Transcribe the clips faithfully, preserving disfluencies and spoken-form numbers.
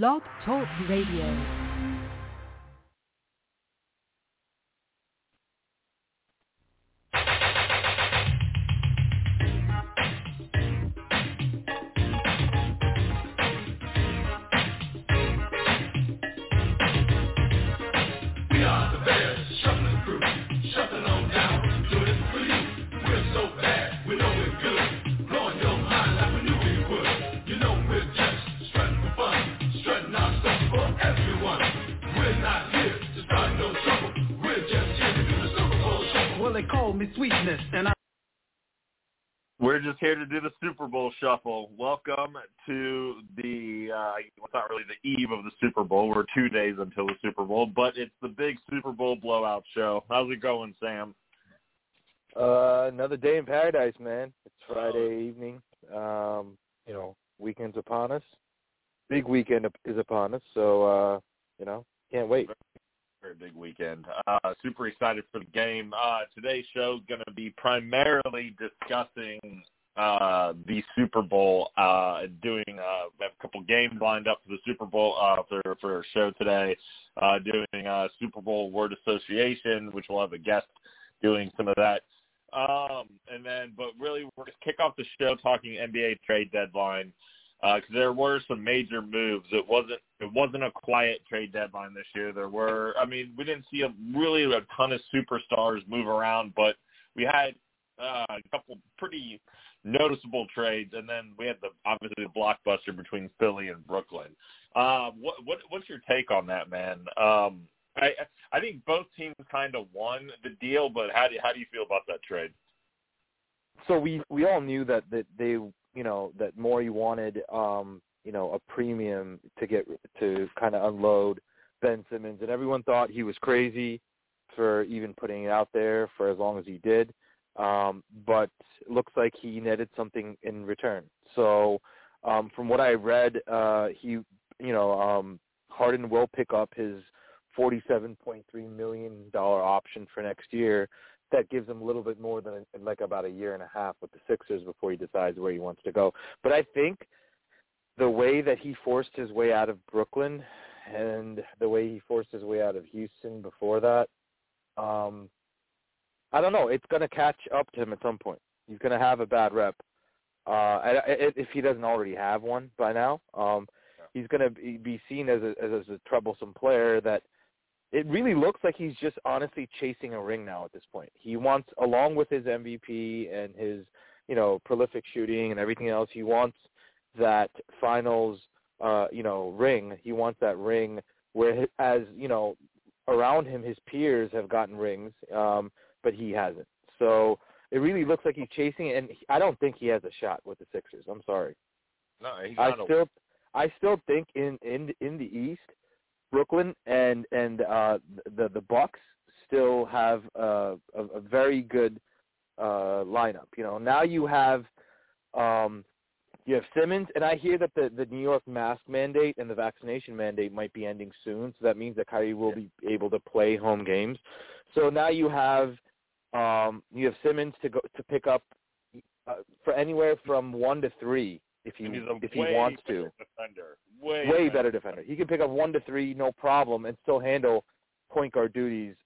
Log Talk Radio. Sweetness and I- We're just here to do the Super Bowl shuffle. Welcome to the, uh, it's not really the eve of the Super Bowl. We're two days until the Super Bowl, but it's the big Super Bowl blowout show. How's it going, Sam? Uh, another day in paradise, man. It's Friday evening. Um, you know, weekend's upon us. Big weekend is upon us, so, uh, you know, can't wait. Very big weekend. Uh, super excited for the game. Uh, today's show is going to be primarily discussing uh, the Super Bowl. Uh, doing uh, we have a couple games lined up for the Super Bowl uh, for, for our show today. Uh, doing uh, Super Bowl word association, which we'll have a guest doing some of that. Um, and then, but really, we're going to kick off the show talking N B A trade deadline. Because uh, there were some major moves. It wasn't it wasn't a quiet trade deadline this year. There were, I mean, we didn't see a really a ton of superstars move around, but we had uh, a couple pretty noticeable trades, and then we had the obviously the blockbuster between Philly and Brooklyn. Uh, what, what what's your take on that, man? Um, I I think both teams kind of won the deal, but how do how do you feel about that trade? So we we all knew that that they. You know, that Morey wanted, um, you know, a premium to get to kind of unload Ben Simmons. And everyone thought he was crazy for even putting it out there for as long as he did. Um, but it looks like he netted something in return. So um, from what I read, uh, he, you know, um, Harden will pick up his forty-seven point three million dollars option for next year. That gives him a little bit more than like about a year and a half with the Sixers before he decides where he wants to go. But I think the way that he forced his way out of Brooklyn and the way he forced his way out of Houston before that, um, I don't know. It's going to catch up to him at some point. He's going to have a bad rep. Uh, if he doesn't already have one by now, um, he's going to be seen as a, as a troublesome player that, it really looks like he's just honestly chasing a ring now at this point. He wants, along with his M V P and his, you know, prolific shooting and everything else, he wants that finals, uh, you know, ring. He wants that ring where, as, you know, around him, his peers have gotten rings, um, but he hasn't. So it really looks like he's chasing it, and I don't think he has a shot with the Sixers. I'm sorry. No, he's not. I still, I still think in, in, in the East, Brooklyn and and uh, the the Bucks still have uh, a, a very good uh, lineup. You know, now you have um, you have Simmons, and I hear that the, the New York mask mandate and the vaccination mandate might be ending soon. So that means that Kyrie will be able to play home games. So now you have um, you have Simmons to go to pick up uh, for anywhere from one to three. If he if he wants to, defender. way, way better, better defender. He can pick up one to three, no problem, and still handle point guard duties,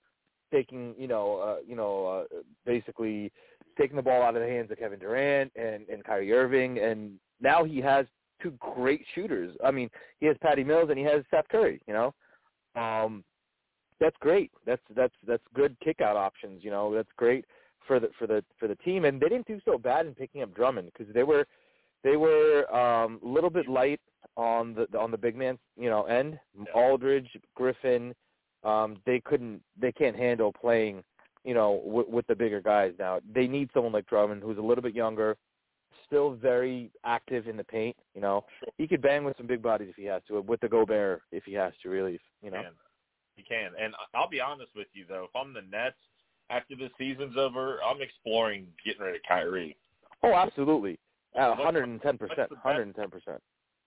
taking you know uh, you know uh, basically taking the ball out of the hands of Kevin Durant and, and Kyrie Irving, and now he has two great shooters. I mean, he has Patty Mills and he has Seth Curry. You know, um, that's great. That's that's that's good kickout options. You know, that's great for the for the for the team, and they didn't do so bad in picking up Drummond because they were. They were um, a little bit light on the on the big man, you know, end. Yeah. Aldridge, Griffin, um, they couldn't, they can't handle playing, you know, w- with the bigger guys now. They need someone like Drummond, who's a little bit younger, still very active in the paint. You know, sure. He could bang with some big bodies if he has to, with the Gobert if he has to, really. You know, he can. And I'll be honest with you though, if I'm the Nets after this season's over, I'm exploring getting rid of Kyrie. Oh, absolutely. one hundred ten percent, one hundred ten percent.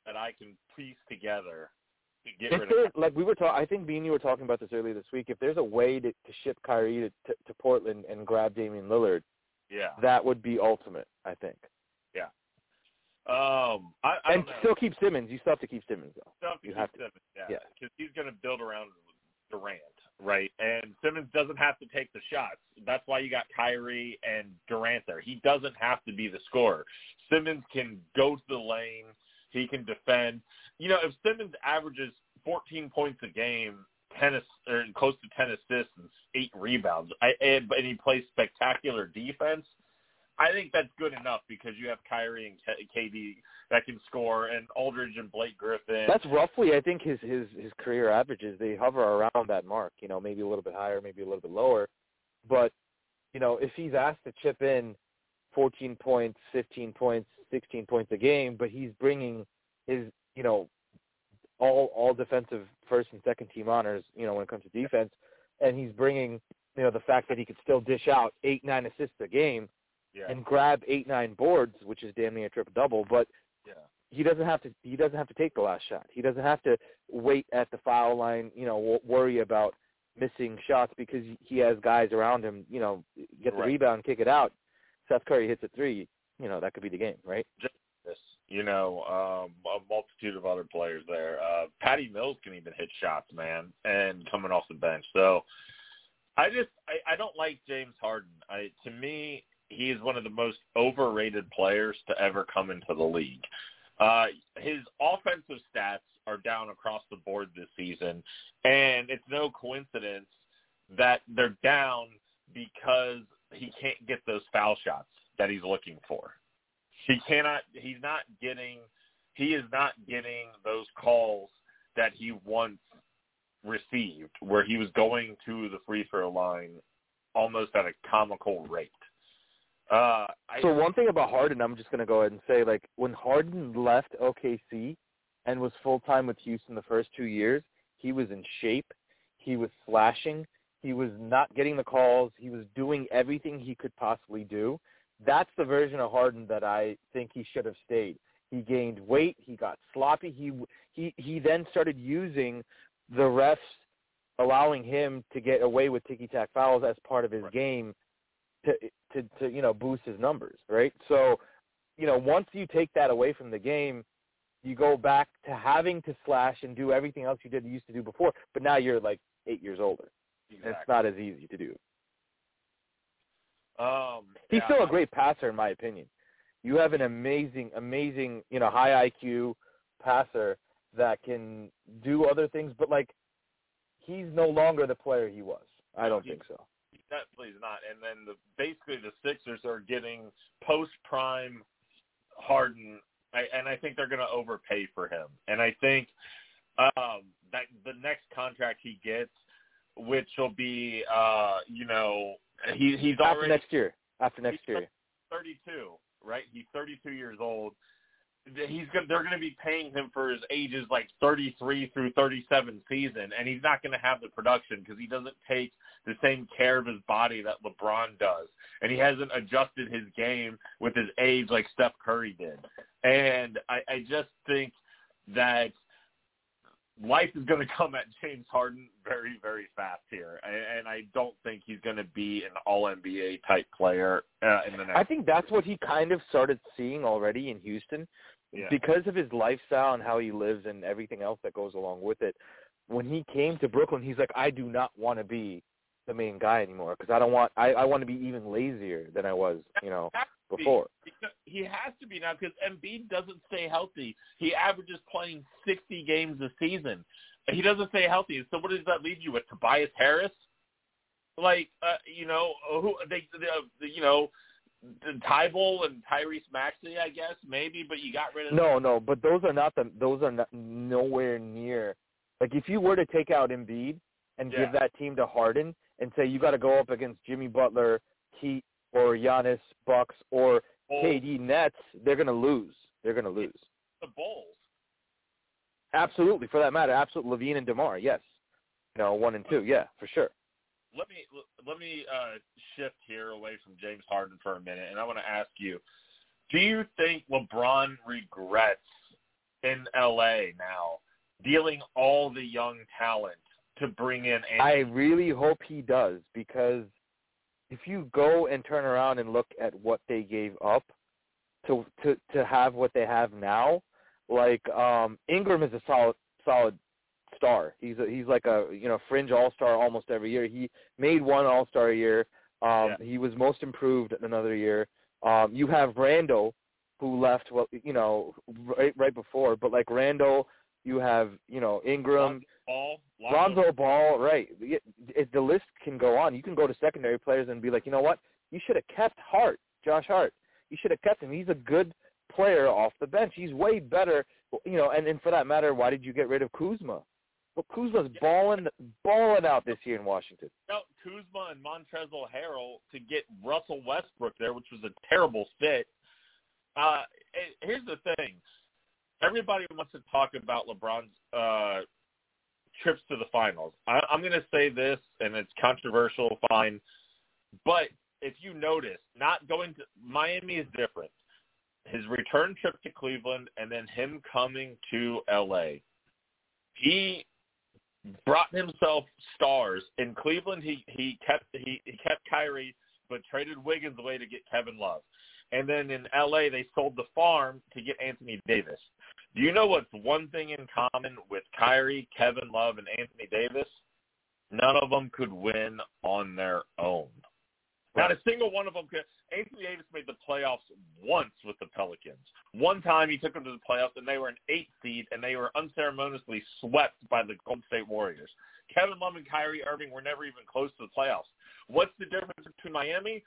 That I can piece together to get if rid there, of Kyrie. Like we were talking, I think me and you were talking about this earlier this week. If there's a way to, to ship Kyrie to, to, to Portland and grab Damian Lillard, yeah, that would be ultimate, I think. Yeah. Um, I, I and don't know. Still keep Simmons. You still have to keep Simmons, though. Still have to you keep have Simmons, to. yeah, because yeah. he's going to build around Durant, right? And Simmons doesn't have to take the shots. That's why you got Kyrie and Durant there. He doesn't have to be the scorer. Simmons can go to the lane. He can defend. You know, if Simmons averages fourteen points a game, tennis or close to ten assists and eight rebounds, I, and, and he plays spectacular defense, I think that's good enough because you have Kyrie and K D that can score, and Aldridge and Blake Griffin. That's roughly, I think, his, his, his career averages. They hover around that mark, you know, maybe a little bit higher, maybe a little bit lower. But, you know, if he's asked to chip in fourteen points, fifteen points, sixteen points a game, but he's bringing his, you know, all all defensive first and second team honors, you know, when it comes to defense, and he's bringing, you know, the fact that he could still dish out eight, nine assists a game, yeah, and grab eight, nine boards, which is damn near a triple double. But yeah, he doesn't have to. He doesn't have to take the last shot. He doesn't have to wait at the foul line. You know, worry about missing shots because he has guys around him. You know, get the right rebound, kick it out. Seth Curry hits a three. You know, that could be the game, right? You know, um, a multitude of other players there. Uh, Patty Mills can even hit shots, man, and coming off the bench. So I just I, I don't like James Harden. I to me. He is one of the most overrated players to ever come into the league. Uh, his offensive stats are down across the board this season, and it's no coincidence that they're down because he can't get those foul shots that he's looking for. He cannot. He's not getting. He is not getting those calls that he once received, where he was going to the free throw line almost at a comical rate. Uh, I, so one thing about Harden, I'm just going to go ahead and say, like, when Harden left O K C and was full-time with Houston the first two years, he was in shape. He was slashing. He was not getting the calls. He was doing everything he could possibly do. That's the version of Harden that I think he should have stayed. He gained weight. He got sloppy. He he he then started using the refs, allowing him to get away with ticky-tack fouls as part of his right. game. To, to to you know, boost his numbers, right? So, you know, once you take that away from the game, you go back to having to slash and do everything else you did you used to do before, but now you're like eight years older. Exactly. And it's not as easy to do. Um, He's yeah, still a great passer, in my opinion. You have an amazing, amazing, you know, high I Q passer that can do other things, but, like, he's no longer the player he was. I don't he, think so. Definitely not. And then the, basically the Sixers are getting post-prime Harden, I, and I think they're going to overpay for him. And I think um, that the next contract he gets, which will be, uh, you know, he, he's after already – After next year. After next year. thirty-two, right? He's thirty-two years old. He's gonna, they're going to be paying him for his ages like thirty-three through thirty-seven season, and he's not going to have the production because he doesn't take the same care of his body that LeBron does, and he hasn't adjusted his game with his age like Steph Curry did. And I, I just think that life is going to come at James Harden very, very fast here, and, and I don't think he's going to be an all N B A type player uh, in the next. I think that's what he kind of started seeing already in Houston. Yeah. Because of his lifestyle and how he lives and everything else that goes along with it, when he came to Brooklyn, he's like, I do not want to be the main guy anymore because I don't want. I, I want to be even lazier than I was, you know, before. Be. He has to be now because Embiid doesn't stay healthy. He averages playing sixty games a season. He doesn't stay healthy. So what does that leave you with? Tobias Harris, like uh, you know, who they, they uh, you know. Tybal and Tyrese Maxey, I guess, maybe, but you got rid of no, them. no. But those are not the. Those are not, nowhere near. Like if you were to take out Embiid and yeah. give that team to Harden and say you got to go up against Jimmy Butler, Heat, or Giannis, Bucks, or Bulls. K D, Nets, they're gonna lose. They're gonna lose. It's the Bulls. Absolutely, for that matter, absolutely. Levine and DeMar, yes. You know, one and two, yeah, for sure. Let me let me uh, shift here away from James Harden for a minute, and I want to ask you, do you think LeBron regrets in L A now dealing all the young talent to bring in Anthony? I really hope he does, because if you go and turn around and look at what they gave up to to to have what they have now. Like um, Ingram is a solid solid star. He's a, he's like a you know fringe all-star almost every year. He made one all-star year. Um, yeah. He was most improved another year. Um, you have Randall, who left well you know right right before, but like Randall, you have you know Ingram, Ball, Lonzo. Lonzo Ball, right? It, the list can go on. You can go to secondary players and be like, you know what? You should have kept Hart, Josh Hart. You should have kept him. He's a good player off the bench. He's way better, you know. And, and for that matter, why did you get rid of Kuzma? Well, Kuzma's yeah. balling, balling out this year in Washington. Out Kuzma and Montrezl Harrell to get Russell Westbrook there, which was a terrible fit. Uh, here's the thing: everybody wants to talk about LeBron's uh, trips to the finals. I, I'm going to say this, and it's controversial, fine, but if you notice, not going to Miami is different. His return trip to Cleveland and then him coming to L A. He brought himself stars. In Cleveland, he, he kept he, he kept Kyrie, but traded Wiggins away to get Kevin Love. And then in L A, they sold the farm to get Anthony Davis. Do you know what's one thing in common with Kyrie, Kevin Love, and Anthony Davis? None of them could win on their own. Not a single one of them could. Anthony Davis made the playoffs once with the Pelicans. One time he took them to the playoffs, and they were an eight seed, and they were unceremoniously swept by the Golden State Warriors. Kevin Love and Kyrie Irving were never even close to the playoffs. What's the difference between Miami?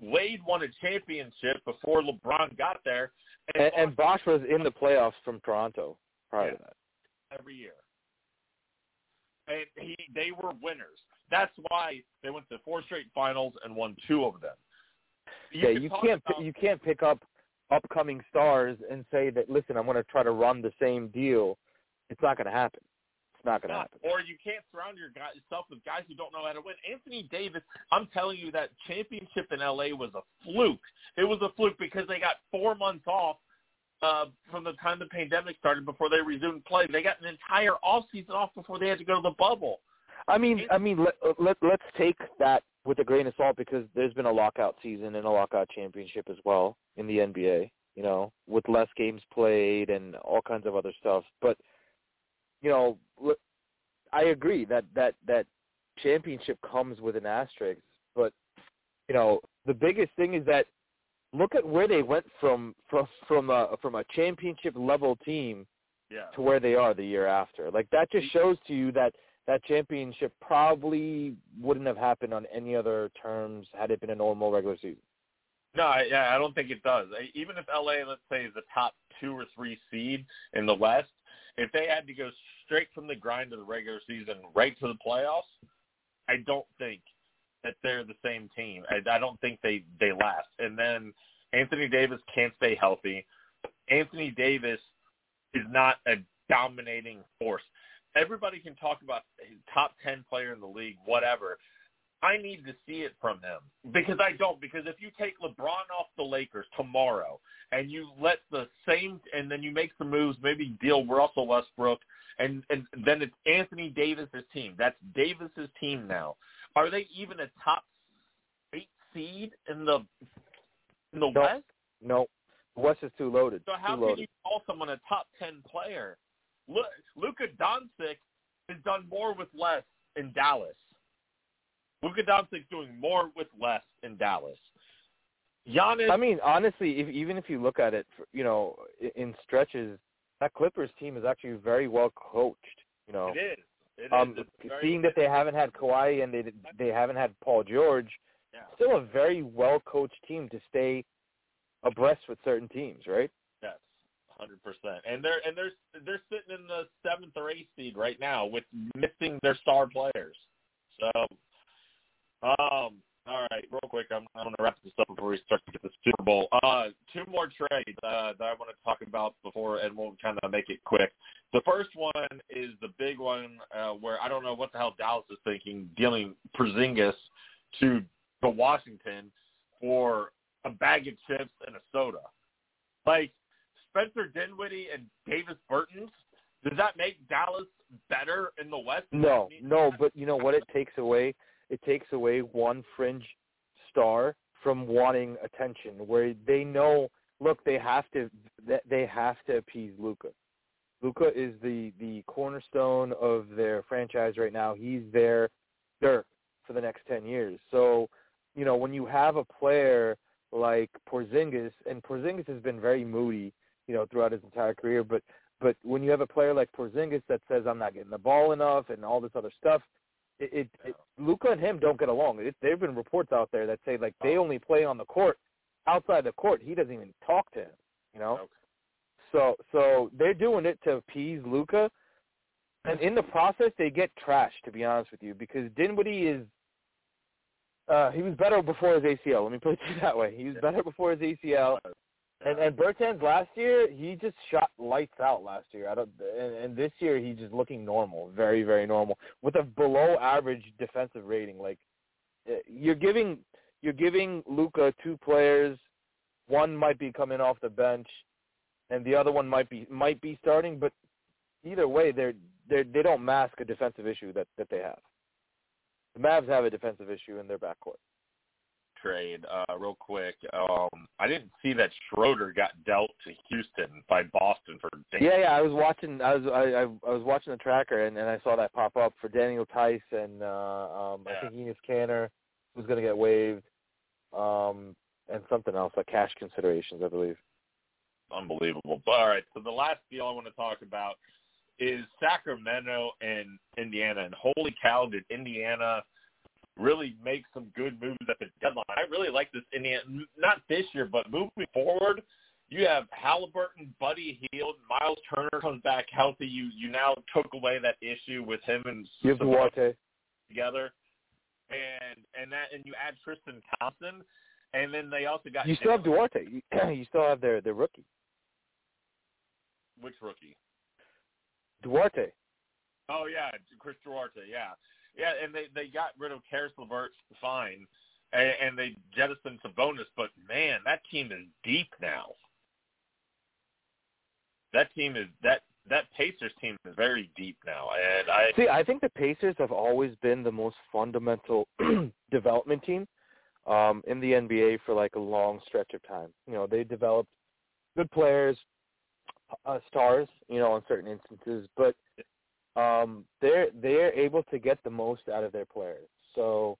Wade won a championship before LeBron got there. And, and, and Bosh was in the playoffs from Toronto prior yeah, to that. Every year. And he, they were winners. That's why they went to four straight finals and won two of them. You yeah, can you can't about- you can't pick up upcoming stars and say that. Listen, I'm going to try to run the same deal. It's not going to happen. It's not going to happen. Or you can't surround yourself with guys who don't know how to win. Anthony Davis, I'm telling you, that championship in L A was a fluke. It was a fluke because they got four months off Uh, from the time the pandemic started before they resumed play. They got an entire offseason off before they had to go to the bubble. I mean, I mean, let, let, let's take that with a grain of salt because there's been a lockout season and a lockout championship as well in the N B A, you know, with less games played and all kinds of other stuff. But, you know, I agree that that, that championship comes with an asterisk. But, you know, the biggest thing is that look at where they went from from from a from a championship level team yeah. to where they are the year after. Like that just shows to you that that championship probably wouldn't have happened on any other terms had it been a normal regular season. No, I, yeah, I don't think it does. I, even if L A, let's say, is the top two or three seed in the West, if they had to go straight from the grind of the regular season right to the playoffs, I don't think that they're the same team. I, I don't think they, they last. And then Anthony Davis can't stay healthy. Anthony Davis is not a dominating force. Everybody can talk about his top ten player in the league, whatever. I need to see it from him because I don't. Because if you take LeBron off the Lakers tomorrow and you let the same – and then you make some moves, maybe deal Russell Westbrook, and, and then it's Anthony Davis's team. That's Davis's team now. Are they even a top eight seed in the in the no, West? No, the West is too loaded. So how too can loaded. you call someone a top ten player? Look, Luka Doncic has done more with less in Dallas. Luka Doncic's doing more with less in Dallas. Giannis. I mean, honestly, if, even if you look at it, you know, in stretches, that Clippers team is actually very well coached. You know, it is. Um, seeing that they haven't had Kawhi and they they haven't had Paul George, yeah. still a very well-coached team to stay abreast with certain teams, right? Yes, one hundred percent. And they're and they're they're sitting in the seventh or eighth seed right now with missing their star players. So, um, all right, real quick, I'm I'm gonna wrap this up before we start to get the Super Bowl. Uh, two more trades uh, that I want to talk about before, and we'll kind of make it quick. The first one is the big one uh, where I don't know what the hell Dallas is thinking, dealing Porzingis to to Washington for a bag of chips and a soda. Like Spencer Dinwiddie and Davis Bertans, does that make Dallas better in the West? No, I mean, no, but you know what it takes away? It takes away one fringe star from wanting attention where they know – look, they have to they have to appease Luka. Luka is the, the cornerstone of their franchise right now. He's their Dirk for the next ten years. So, you know, when you have a player like Porzingis, and Porzingis has been very moody, you know, throughout his entire career, but but when you have a player like Porzingis that says, I'm not getting the ball enough and all this other stuff, it, it, it Luka and him don't get along. It, there've been reports out there that say, like, they only play on the court. Outside the court, he doesn't even talk to him, you know? Okay. So so they're doing it to appease Luka, and in the process, they get trashed, to be honest with you, because Dinwiddie is uh, – he was better before his A C L. Let me put it that way. He was better before his A C L. And, and Bertans last year, he just shot lights out last year. I don't, and, and this year, he's just looking normal, very, very normal, with a below-average defensive rating. Like, you're giving you're giving Luka two players. One might be coming off the bench, and the other one might be might be starting, but either way, they're they they don't mask a defensive issue that, that they have. The Mavs have a defensive issue in their backcourt. Trade uh, real quick. Um, I didn't see that Schroeder got dealt to Houston by Boston for Daniel. Yeah, yeah. I was watching. I was I, I, I was watching the tracker, and, and I saw that pop up for Daniel Tice, and uh, um, yeah. I think Enos Kanter was going to get waived, um, and something else, like cash considerations, I believe. Unbelievable. But, all right, so the last deal I want to talk about is Sacramento and Indiana. And holy cow, did Indiana really make some good moves at the deadline. I really like this Indiana, not this year, but moving forward, you have Halliburton, Buddy Hield, Miles Turner comes back healthy. You you now took away that issue with him and Duarte together. And and that and you add Tristan Thompson, and then they also got – You still have Duarte. You, you still have their, their rookie. Which rookie? Duarte. Oh, yeah, Chris Duarte, yeah. Yeah, and they, they got rid of Karis LeVert, fine, and, and they jettisoned Sabonis, but, man, that team is deep now. That team is – that that Pacers team is very deep now. And I See, I think the Pacers have always been the most fundamental development team um, in the N B A for, like, a long stretch of time. You know, they developed good players, Uh, stars, you know, in certain instances, but um, they're they're able to get the most out of their players. So,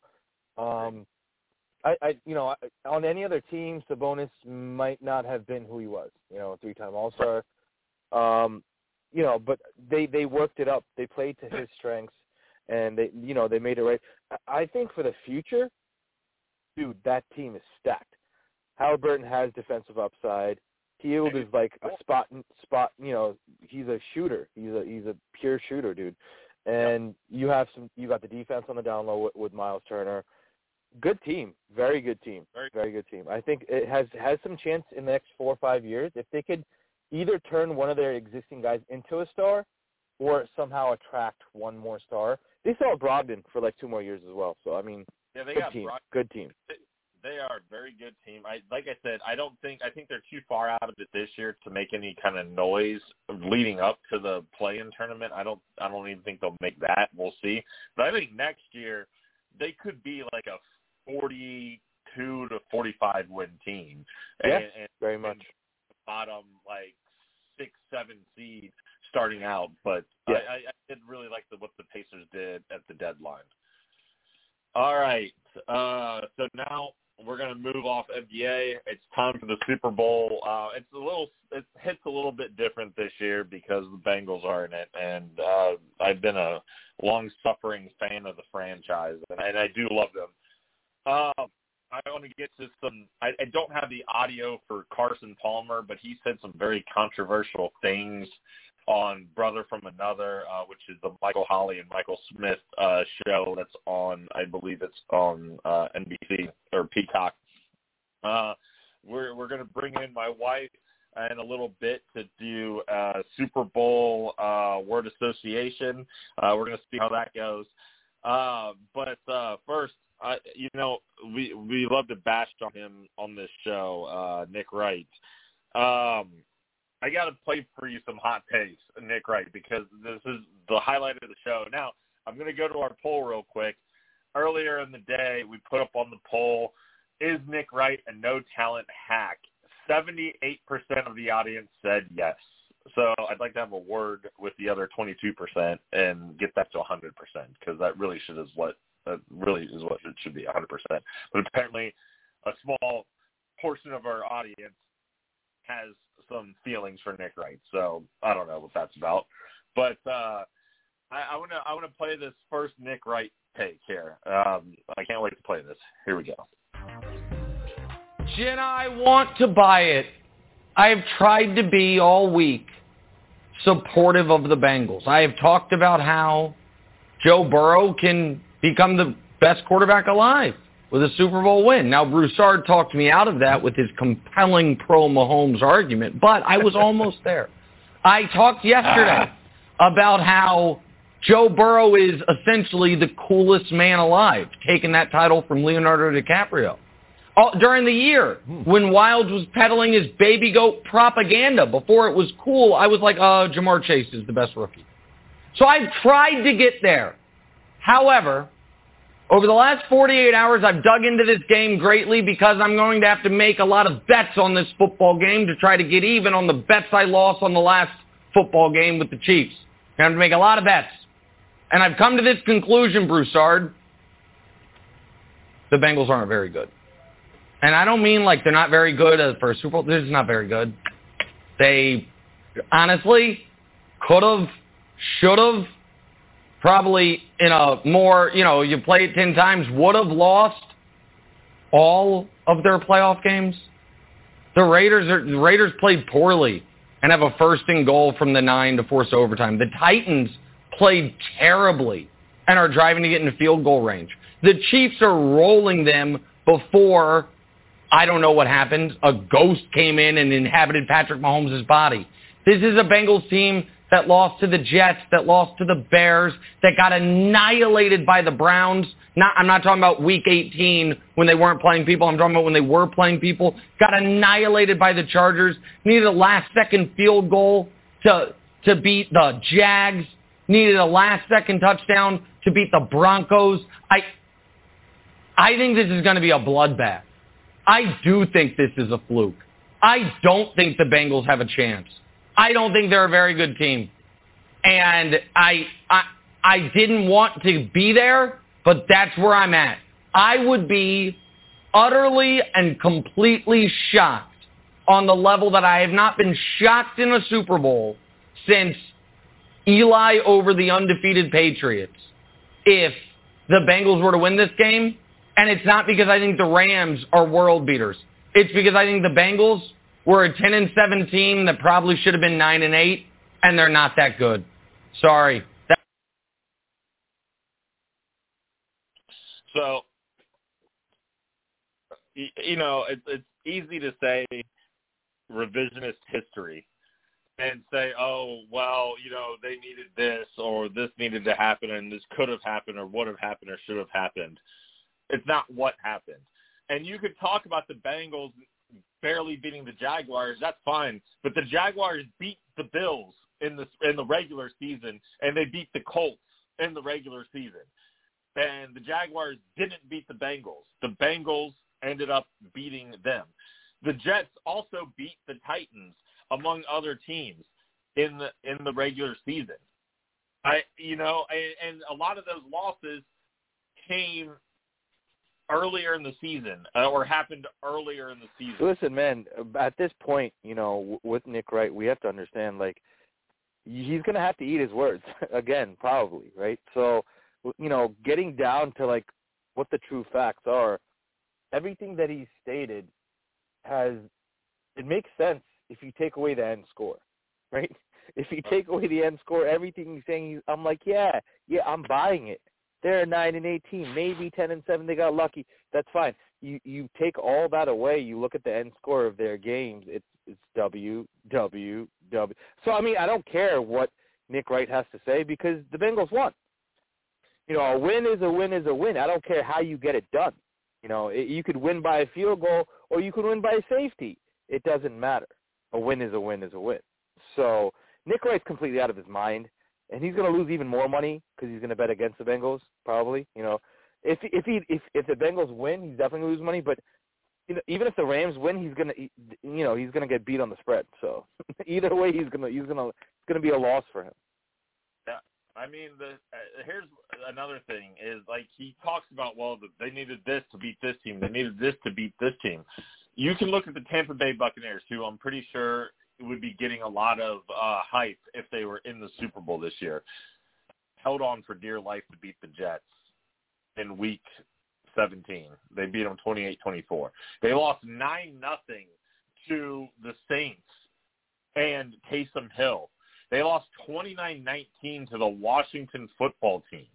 um, I, I you know, on any other team, Sabonis might not have been who he was. You know, three-time All-Star. Um, you know, but they, they worked it up. They played to his strengths, and they you know they made it right. I think for the future, dude, that team is stacked. Halliburton has defensive upside. Hield is like a spot, spot. You know, he's a shooter. He's a he's a pure shooter, dude. And you have some. You got the defense on the down low with, with Miles Turner. Good team, very good team, very, very good team. I think it has has some chance in the next four or five years if they could either turn one of their existing guys into a star, or somehow attract one more star. They saw Brogdon for like two more years as well. So I mean, yeah, they good got team, Brogdon. Good team. They are a very good team. I like I said, I don't think I think they're too far out of it this year to make any kind of noise leading up to the play-in tournament. I don't I don't even think they'll make that. We'll see. But I think next year they could be like a forty-two to forty-five win team. Yes, and, and, very much. And bottom like six, seven seed starting out. But yeah. I, I, I did really like the, what the Pacers did at the deadline. All right. Uh, so now we're going to move off N B A. It's time for the Super Bowl. Uh, it's a little, it hits a little bit different this year because the Bengals are in it, and uh, I've been a long-suffering fan of the franchise, and I, and I do love them. Uh, I want to get to some. I, I don't have the audio for Carson Palmer, but he said some very controversial things on Brother from Another, uh, which is the Michael Holley and Michael Smith uh, show that's on, I believe it's on uh, N B C or Peacock. Uh, we're we're going to bring in my wife in a little bit to do uh, Super Bowl uh, word association. Uh, we're going to see how that goes. Uh, but uh, first, I, you know, we we love to bash on him on this show, uh, Nick Wright. Um I got to play for you some hot takes, Nick Wright, because this is the highlight of the show. Now, I'm going to go to our poll real quick. Earlier in the day, we put up on the poll, is Nick Wright a no-talent hack? seventy-eight percent of the audience said yes. So I'd like to have a word with the other twenty-two percent and get that to one hundred percent, because that really should is what that really is what it should be, one hundred percent. But apparently a small portion of our audience has some feelings for Nick Wright. So I don't know what that's about. But uh, I want to I want to play this first Nick Wright take here. Um, I can't wait to play this. Here we go. Jen, I want to buy it. I have tried to be all week supportive of the Bengals. I have talked about how Joe Burrow can become the best quarterback alive with a Super Bowl win. Now, Broussard talked me out of that with his compelling pro-Mahomes argument, but I was almost there. I talked yesterday about how Joe Burrow is essentially the coolest man alive, taking that title from Leonardo DiCaprio. All, during the year, when Wilds was peddling his baby goat propaganda, before it was cool, I was like, oh, Ja'Marr Chase is the best rookie. So I've tried to get there. However, over the last forty-eight hours, I've dug into this game greatly because I'm going to have to make a lot of bets on this football game to try to get even on the bets I lost on the last football game with the Chiefs. I'm going to have to make a lot of bets. And I've come to this conclusion, Broussard. The Bengals aren't very good. And I don't mean like they're not very good for a Super Bowl. They're just not very good. They honestly could have, should have, probably in a more, you know, you play it ten times, would have lost all of their playoff games. The Raiders are, the Raiders played poorly and have a first and goal from the nine to force overtime. The Titans played terribly and are driving to get into field goal range. The Chiefs are rolling them before... I don't know what happened. A ghost came in and inhabited Patrick Mahomes' body. This is a Bengals team that lost to the Jets, that lost to the Bears, that got annihilated by the Browns. Not, I'm not talking about week eighteen when they weren't playing people. I'm talking about when they were playing people. Got annihilated by the Chargers. Needed a last-second field goal to, to beat the Jags. Needed a last-second touchdown to beat the Broncos. I, I think this is going to be a bloodbath. I do think this is a fluke. I don't think the Bengals have a chance. I don't think they're a very good team. And I I, I didn't want to be there, but that's where I'm at. I would be utterly and completely shocked on the level that I have not been shocked in a Super Bowl since Eli over the undefeated Patriots if the Bengals were to win this game. And it's not because I think the Rams are world beaters. It's because I think the Bengals were a ten and seven team that probably should have been nine and eight, and they're not that good. Sorry. That- so, you know, it's, it's easy to say revisionist history and say, oh, well, you know, they needed this or this needed to happen and this could have happened or would have happened or should have happened. It's not what happened. And you could talk about the Bengals barely beating the Jaguars. That's fine. But the Jaguars beat the Bills in the in the regular season, and they beat the Colts in the regular season. And the Jaguars didn't beat the Bengals. The Bengals ended up beating them. The Jets also beat the Titans, among other teams, in the in the regular season. I you know, and, and a lot of those losses came – earlier in the season, uh, or happened earlier in the season. Listen, man, at this point, you know, w- with Nick Wright, we have to understand, like, he's going to have to eat his words again, probably, right? So, you know, getting down to, like, what the true facts are, everything that he stated has, it makes sense if you take away the end score, right? If you take away the end score, everything he's saying, I'm like, yeah, yeah, I'm buying it. They're nine and eighteen, maybe ten and seven. They got lucky. That's fine. You you take all that away. You look at the end score of their games. It's it's W W W. So I mean, I don't care what Nick Wright has to say because the Bengals won. You know, a win is a win is a win. I don't care how you get it done. You know, it, you could win by a field goal or you could win by a safety. It doesn't matter. A win is a win is a win. So Nick Wright's completely out of his mind. And he's going to lose even more money because he's going to bet against the Bengals, probably. You know, if if he if, if the Bengals win, he's definitely going to lose money. But you know, even if the Rams win, he's gonna, you know, he's gonna get beat on the spread. So either way, he's gonna, he's gonna, it's gonna be a loss for him. Yeah, I mean, the uh, here's another thing is like he talks about, well, the, they needed this to beat this team, they needed this to beat this team. You can look at the Tampa Bay Buccaneers, who I'm pretty sure would be getting a lot of uh, hype if they were in the Super Bowl this year. Held on for dear life to beat the Jets in week seventeen. They beat them twenty-eight twenty-four. They lost nine nothing to the Saints and Taysom Hill. They lost twenty-nine nineteen to the Washington football team.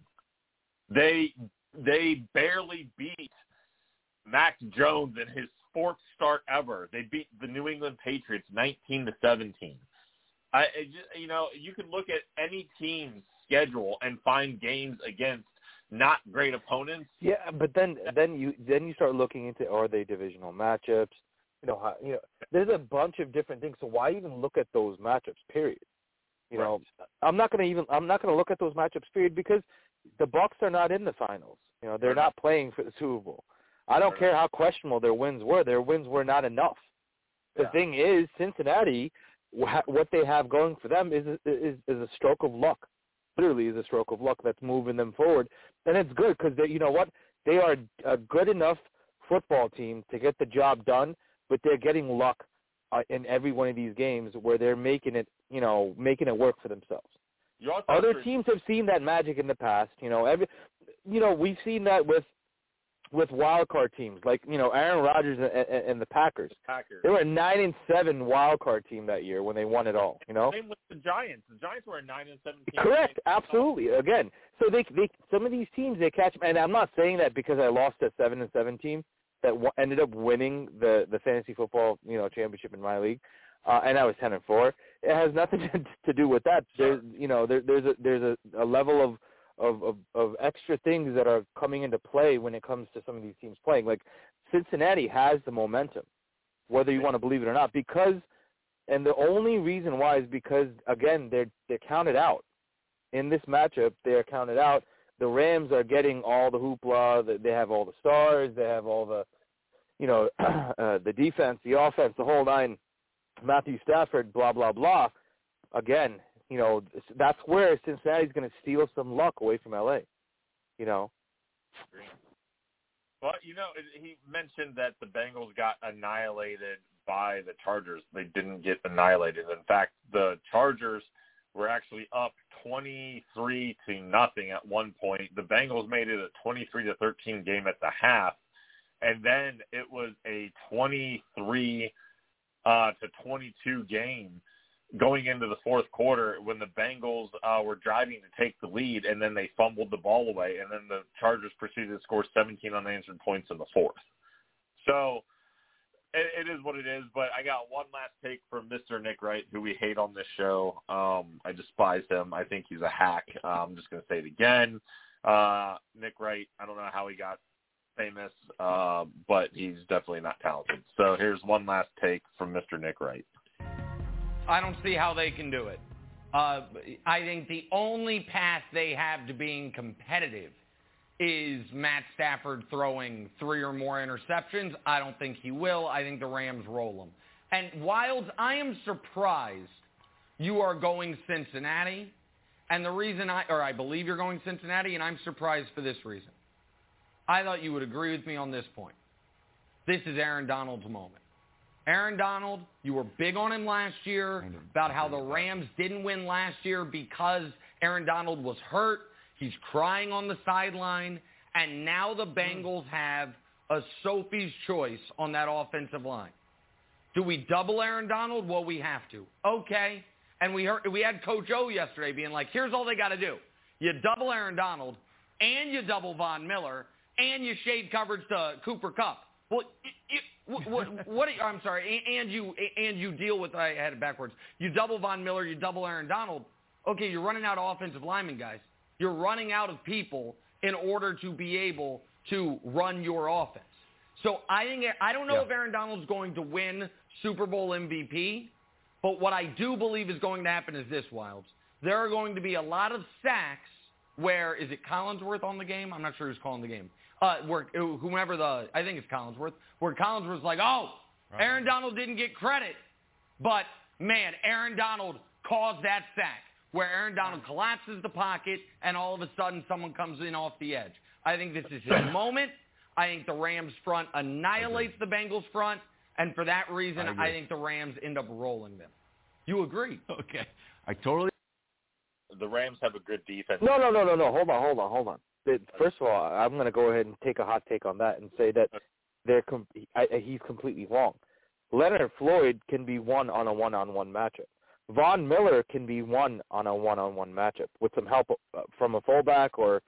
They they barely beat Mac Jones in his fourth start ever. They beat the New England Patriots nineteen to seventeen. I, I just, you know, you can look at any team's schedule and find games against not great opponents. Yeah, but then then you then you start looking into, are they divisional matchups? You know, how, you know, there's a bunch of different things. So why even look at those matchups? Period. You right. know, I'm not gonna even I'm not gonna look at those matchups. Period, because the Bucks are not in the finals. You know, they're right. not playing for the Super Bowl. I don't care how questionable their wins were. Their wins were not enough. The yeah. thing is, Cincinnati, what they have going for them is, is is a stroke of luck. Literally is a stroke of luck that's moving them forward. And it's good because, you know what, they are a good enough football team to get the job done, but they're getting luck uh, in every one of these games where they're making it, you know, making it work for themselves. Other for- teams have seen that magic in the past. You know, every, you know, we've seen that with, with wild card teams like, you know, Aaron Rodgers and, and the Packers. The Packers. They were a nine and seven wild card team that year when they won it all. You know, same with the Giants. The Giants were a nine and seven team. Correct, absolutely. Again, so they they some of these teams they catch, and I'm not saying that because I lost a seven and seven team that w- ended up winning the the fantasy football you know championship in my league, uh, and I was ten and four. It has nothing to, to do with that. Sure. There's you know there, there's a there's a, a level of. Of, of of extra things that are coming into play when it comes to some of these teams playing. Like Cincinnati has the momentum, whether you want to believe it or not, because, and the only reason why is because, again, they're, they're counted out. In this matchup, they're counted out. The Rams are getting all the hoopla. They have all the stars. They have all the, you know, uh, the defense, the offense, the whole nine, Matthew Stafford, blah, blah, blah. Again, you know, that's where Cincinnati's going to steal some luck away from L A, you know. Well, you know, he mentioned that the Bengals got annihilated by the Chargers. They didn't get annihilated. In fact, the Chargers were actually up twenty-three to nothing at one point. The Bengals made it a twenty-three to thirteen game at the half, and then it was a twenty-three to twenty-two game going into the fourth quarter when the Bengals uh, were driving to take the lead, and then they fumbled the ball away, and then the Chargers proceeded to score seventeen unanswered points in the fourth. So it, it is what it is, but I got one last take from Mister Nick Wright, who we hate on this show. Um, I despise him. I think he's a hack. Uh, I'm just going to say it again. Uh, Nick Wright, I don't know how he got famous, uh, but he's definitely not talented. So here's one last take from Mister Nick Wright. I don't see how they can do it. Uh, I think the only path they have to being competitive is Matt Stafford throwing three or more interceptions. I don't think he will. I think the Rams roll them. And Wilds, I am surprised you are going Cincinnati. And the reason I, or I believe you're going Cincinnati, and I'm surprised for this reason. I thought you would agree with me on this point. This is Aaron Donald's moment. Aaron Donald, you were big on him last year about how the Rams didn't win last year because Aaron Donald was hurt. He's crying on the sideline. And now the Bengals have a Sophie's choice on that offensive line. Do we double Aaron Donald? Well, we have to. Okay. And we heard, we had Coach O yesterday being like, here's all they got to do. You double Aaron Donald, and you double Von Miller, and you shade coverage to Cooper Kupp. Well, it, it, what, what, what you, I'm sorry, and you and you deal with, I had it backwards, you double Von Miller, you double Aaron Donald. Okay, you're running out of offensive linemen, guys. You're running out of people in order to be able to run your offense. So I think I don't know yeah. if Aaron Donald's going to win Super Bowl M V P, but what I do believe is going to happen is this, Wilds. There are going to be a lot of sacks where, is it Collinsworth on the game? I'm not sure who's calling the game. Uh, where whomever the, I think it's Collinsworth, where Collinsworth's like, oh, right. Aaron Donald didn't get credit, but, man, Aaron Donald caused that sack, where Aaron Donald collapses the pocket, and all of a sudden someone comes in off the edge. I think this is his moment. I think the Rams front annihilates the Bengals front, and for that reason, I, I think the Rams end up rolling them. You agree? Okay. I totally The Rams have a good defense. No, no, no, no, no. Hold on, hold on, hold on. First of all, I'm going to go ahead and take a hot take on that and say that they're com- I, he's completely wrong. Leonard Floyd can be won on a one-on-one matchup. Von Miller can be won on a one-on-one matchup with some help from a fullback or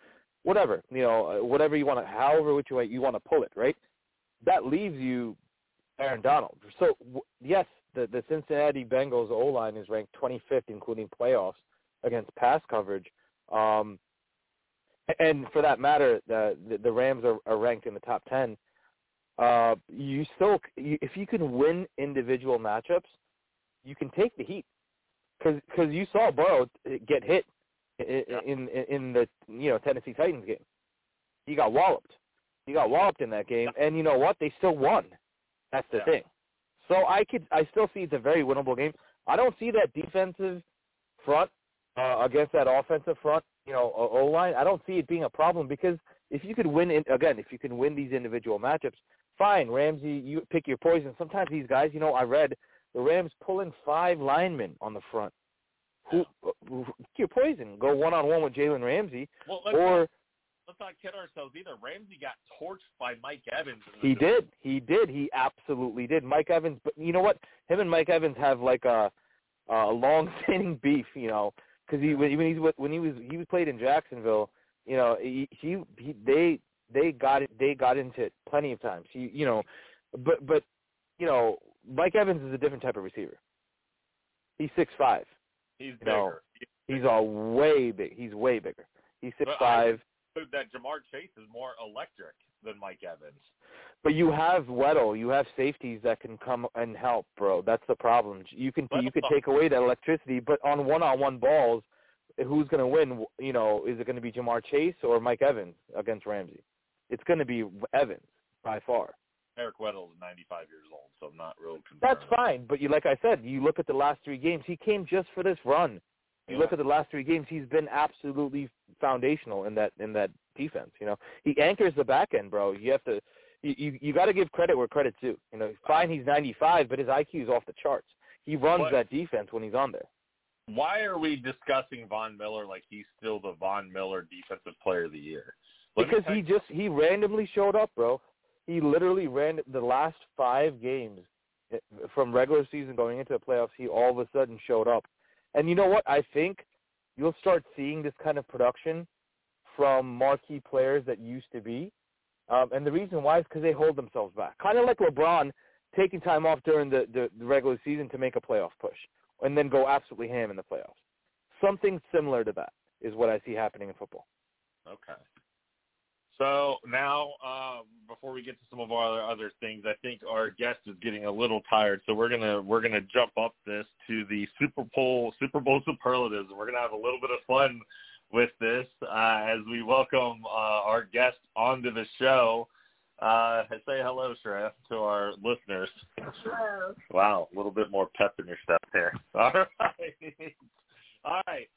whatever, you know, whatever you want to, however which way you want to pull it, right? That leaves you Aaron Donald. So, yes, the, the Cincinnati Bengals O-line is ranked twenty-fifth, including playoffs, against pass coverage. Um, and for that matter, the, the Rams are, are ranked in the top ten. Uh, you still, if you can win individual matchups, you can take the heat. Because you saw Burrow get hit in, yeah. in in the you know Tennessee Titans game. He got walloped. He got walloped in that game, yeah. and you know what? They still won. That's the yeah. thing. So I could I still see it's a very winnable game. I don't see that defensive front uh, against that offensive front. You know, O line. I don't see it being a problem because if you could win in, again, if you can win these individual matchups, fine. Ramsey, you pick your poison. Sometimes these guys, you know, I read. The Rams pulling five linemen on the front. Who, who, your poison. Go one-on-one with Jalen Ramsey. Well, let's, or, not, let's not kid ourselves either. Ramsey got torched by Mike Evans. He did. He did. He absolutely did. Mike Evans. But you know what? Him and Mike Evans have like a, a long-standing beef, you know, because he, when, he's with, when he was he was played in Jacksonville, you know, he, he, he they they got it, they got into it plenty of times. He, you know, but but you know. Mike Evans is a different type of receiver. He's six five. He's bigger. Know, he's a way big. He's way bigger. He's six five. That Ja'Marr Chase is more electric than Mike Evans. But you have Weddle. You have safeties that can come and help, bro. That's the problem. You can you could take away that electricity, but on one-on-one balls, who's going to win? You know, is it going to be Ja'Marr Chase or Mike Evans against Ramsey? It's going to be Evans by far. Eric Weddle is ninety-five years old, so I'm not real concerned. That's fine, but you, like I said, you look at the last three games, he came just for this run. You yeah. look at the last three games, he's been absolutely foundational in that in that defense. You know, he anchors the back end, bro. You have to, you you, you got to give credit where credit's due. You know, fine, he's ninety-five, but his I Q is off the charts. He runs what? that defense when he's on there. Why are we discussing Von Miller like he's still the Von Miller Defensive Player of the Year? Let because he just he randomly showed up, bro. He literally ran the last five games from regular season going into the playoffs. He all of a sudden showed up. And you know what? I think you'll start seeing this kind of production from marquee players that used to be. Um, and the reason why is because they hold themselves back. Kind of like LeBron taking time off during the, the, the regular season to make a playoff push and then go absolutely ham in the playoffs. Something similar to that is what I see happening in football. Okay. So now, uh, before we get to some of our other things, I think our guest is getting a little tired, so we're gonna we're gonna jump up this to the Super Bowl Super Bowl superlatives. We're gonna have a little bit of fun with this uh, as we welcome uh, our guest onto the show. Uh, say hello, Shreya, to our listeners. Hello. Wow, a little bit more pep in your step there. All right, all right.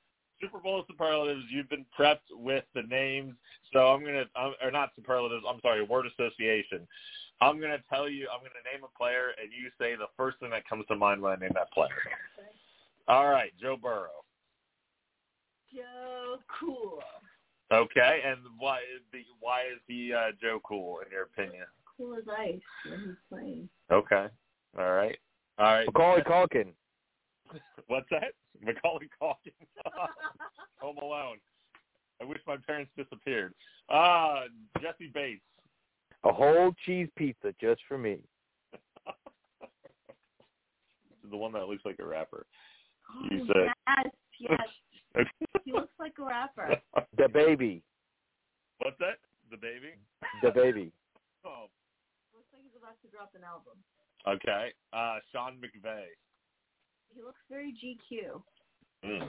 Super Bowl superlatives, you've been prepped with the names, so I'm going to – or not superlatives, I'm sorry, word association. I'm going to tell you – I'm going to name a player, and you say the first thing that comes to mind when I name that player. All right, Joe Burrow. Joe Cool. Okay, and why is, the, why is he uh, Joe Cool, in your opinion? Cool as ice when he's playing. Okay, all right. All right. Macaulay Culkin. What's that? Macaulay Culkin. Home Alone. I wish my parents disappeared. Ah, uh, Jesse Bates. A whole cheese pizza just for me. The one that looks like a rapper. Oh, you said. Yes, yes. He looks like a rapper. The baby. What's that? The baby? The baby. Oh. Looks like he's about to drop an album. Okay. Uh, Sean McVay. He looks very G Q. Mm.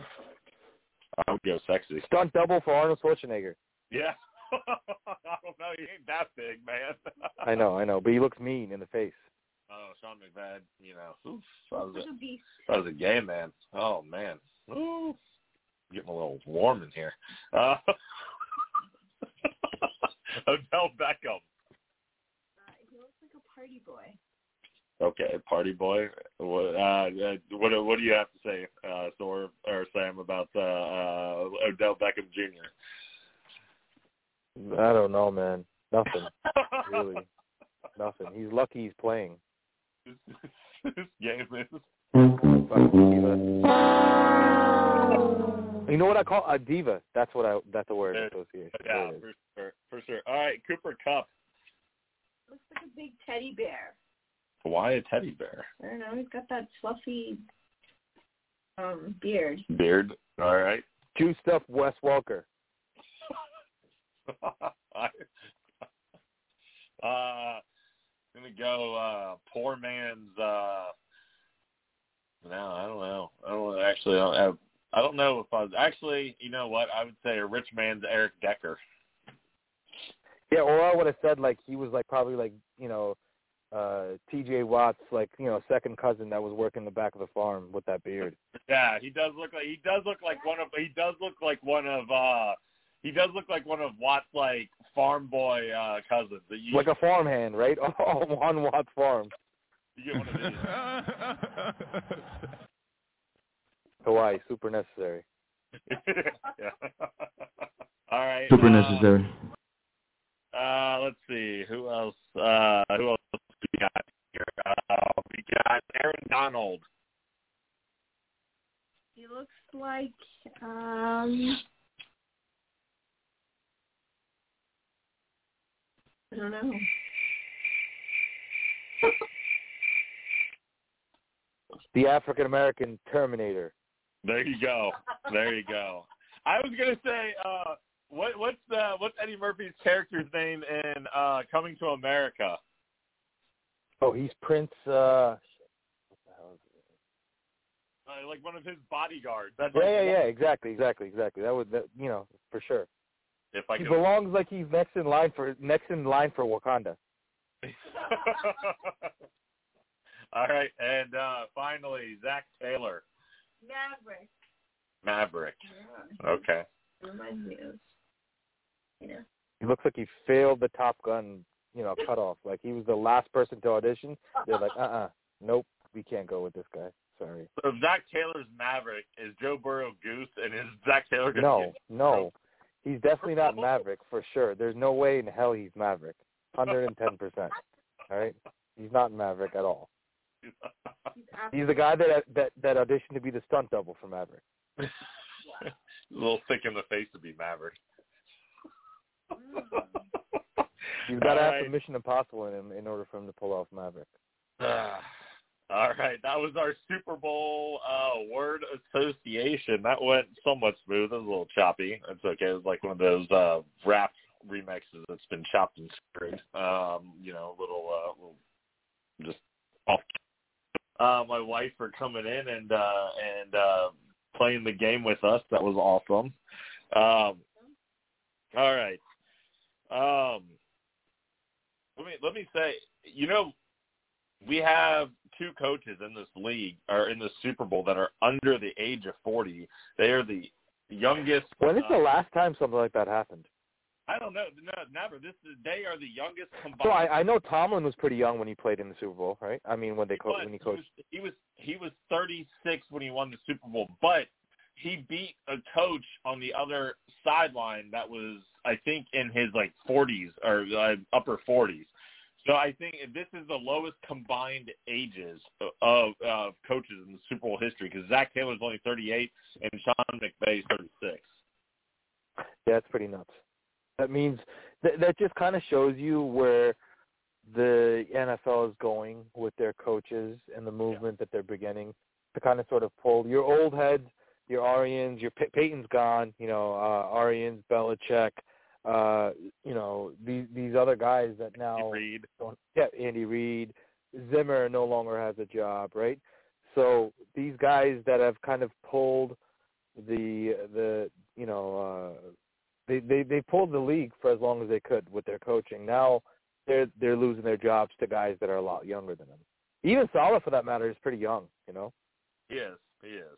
I would go sexy. Stunt double for Arnold Schwarzenegger. Yeah. I don't know. He ain't that big, man. I know, I know. But he looks mean in the face. Oh, Sean McVay, you know. Oof, I, was a, I was a gay man. Oh, man. Oof. Getting a little warm in here. Uh, Odell Beckham. Uh, he looks like a party boy. Okay, party boy. What uh, what, what do you have to say, uh, Sor or Sam, about uh, uh, Odell Beckham Junior? I don't know, man. Nothing. Really. Nothing. He's lucky he's playing. Yeah, man. You know what I call a diva? That's what I. That's the word association. Yeah, for sure. For sure. All right, Cooper Kupp. Looks like a big teddy bear. Why a teddy bear? I don't know. He's got that fluffy um, beard. Beard. All right. Juiced up Wes Welker. uh, gonna go uh, poor man's. Uh, no, I don't know. I don't actually. I don't, have, I don't know if I was actually. You know what? I would say a rich man's Eric Decker. Yeah, or I would have said like he was like probably like you know. Uh, T J Watt's, like, you know, second cousin that was working the back of the farm with that beard. Yeah, he does look like he does look like one of he does look like one of uh, he does look like one of Watt's like farm boy uh, cousins. You, like a farmhand, right? Oh, on Watt's farm. You get one of these. Hawaii, super necessary. Yeah. All right. Super uh, necessary. Uh, let's see who else. Uh, who else? We got here. Uh, we got Aaron Donald. He looks like um, I don't know. The African American Terminator. There you go. There you go. I was gonna say, uh, what, what's uh, what's Eddie Murphy's character's name in uh, Coming to America? Oh, he's Prince, uh, what the hell is it? Uh, like one of his bodyguards. That's yeah, like, yeah, yeah, exactly, exactly, exactly. That would, that, you know, for sure. If I he could... belongs like he's next in line for next in line for Wakanda. All right, and uh, finally, Zach Taylor. Maverick. Maverick. Yeah. Okay. Reminds me of, you know. He looks like he failed the Top Gun. You know, cut off. Like, he was the last person to audition. They're like, uh-uh, nope, we can't go with this guy. Sorry. So Zach Taylor's Maverick is Joe Burrow Goose, and is Zach Taylor going to No, get no. He's definitely not Maverick, for sure. There's no way in hell he's Maverick. one hundred ten percent. All right? He's not Maverick at all. He's the guy that that, that auditioned to be the stunt double for Maverick. A little thick in the face to be Maverick. You've got to have some Mission Impossible in him in order for him to pull off Maverick. Uh, all right. That was our Super Bowl uh, word association. That went somewhat smooth. It was a little choppy. It's okay. It was like one of those uh, rap remixes that's been chopped and screwed. Um, you know, a little, uh, little just off. Uh, my wife for coming in and, uh, and uh, playing the game with us. That was awesome. Um, all right. Um, let me let me say, you know, we have two coaches in this league or in the Super Bowl that are under the age of forty. They are the youngest. When is uh, the last time something like that happened? I don't know. No, never. This is, they are the youngest combined. So I, I know Tomlin was pretty young when he played in the Super Bowl, right? I mean, when they co- when he coached, he was he was thirty-six when he won the Super Bowl, but he beat a coach on the other sideline that was, I think, in his, like, forties or uh, upper forties. So I think this is the lowest combined ages of, of coaches in the Super Bowl history because Zach Taylor's only thirty-eight and Sean McVay's thirty-six. Yeah, that's pretty nuts. That means th- – that just kind of shows you where the N F L is going with their coaches and the movement yeah. that they're beginning to kind of sort of pull your old heads. Your Arians, your P- Peyton's gone. You know, uh, Arians, Belichick. Uh, you know, these these other guys that now Andy Reid. Don't, yeah, Andy Reid, Zimmer no longer has a job, right? So these guys that have kind of pulled the the you know uh, they, they they pulled the league for as long as they could with their coaching. Now they're they're losing their jobs to guys that are a lot younger than them. Even Salah, for that matter, is pretty young, you know. Yes, he is.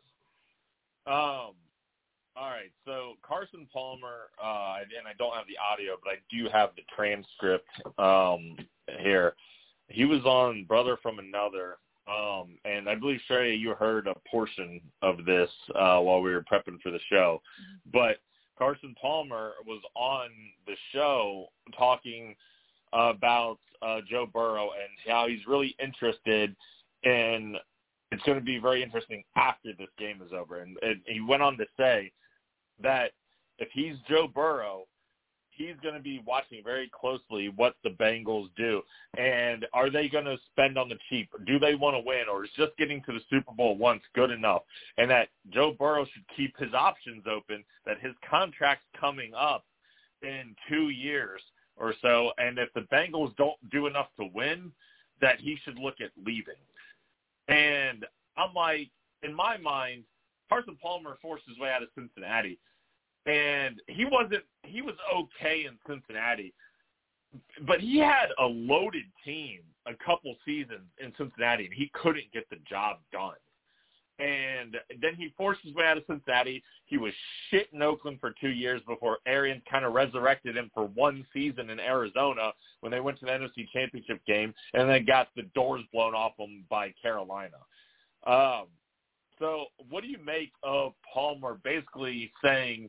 Um. All right, so Carson Palmer, uh, and I don't have the audio, but I do have the transcript um, here. He was on Brother from Another, um, and I believe, Sherry, you heard a portion of this uh, while we were prepping for the show. But Carson Palmer was on the show talking about uh, Joe Burrow and how he's really interested in – it's going to be very interesting after this game is over. And, and he went on to say – that if he's Joe Burrow, he's going to be watching very closely what the Bengals do. And are they going to spend on the cheap? Do they want to win? Or is just getting to the Super Bowl once good enough? And that Joe Burrow should keep his options open, that his contract's coming up in two years or so. And if the Bengals don't do enough to win, that he should look at leaving. And I'm like, in my mind, Carson Palmer forced his way out of Cincinnati, and he wasn't – he was okay in Cincinnati, but he had a loaded team a couple seasons in Cincinnati, and he couldn't get the job done. And then he forced his way out of Cincinnati. He was shit in Oakland for two years before Arians kind of resurrected him for one season in Arizona when they went to the N F C Championship game and then got the doors blown off him by Carolina. Um So what do you make of Palmer basically saying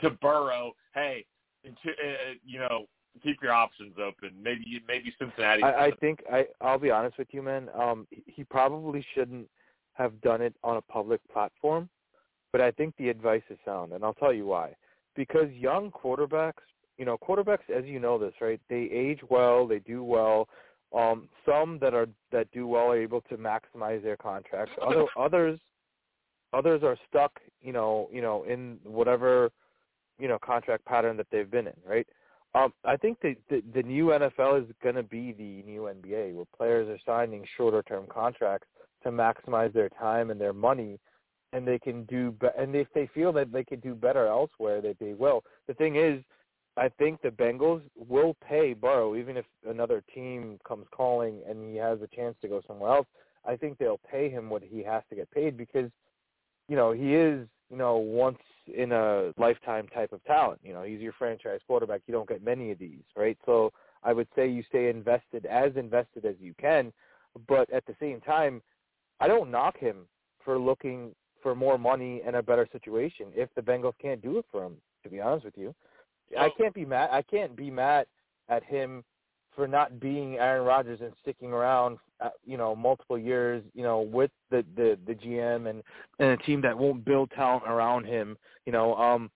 to Burrow, hey, to, uh, you know, keep your options open. Maybe maybe Cincinnati. I, I think I, I'll be honest with you, man. Um, he probably shouldn't have done it on a public platform, but I think the advice is sound, and I'll tell you why. Because young quarterbacks, you know, quarterbacks, as you know this, right, they age well, they do well. Um, some that are that do well are able to maximize their contracts. Other, others, others are stuck, you know, you know, in whatever, you know, contract pattern that they've been in, right? Um, I think the, the the new N F L is going to be the new N B A, where players are signing shorter-term contracts to maximize their time and their money, and they can do. Be- and if they feel that they could do better elsewhere, they they will. The thing is, I think the Bengals will pay Burrow, even if another team comes calling and he has a chance to go somewhere else. I think they'll pay him what he has to get paid because, you know, he is, you know, once in a lifetime type of talent. You know, he's your franchise quarterback. You don't get many of these, right? So I would say you stay invested, as invested as you can. But at the same time, I don't knock him for looking for more money and a better situation if the Bengals can't do it for him, to be honest with you. I can't be mad. I can't be mad at him for not being Aaron Rodgers and sticking around, you know, multiple years, you know, with the, the, the G M and, and a team that won't build talent around him. You know, um,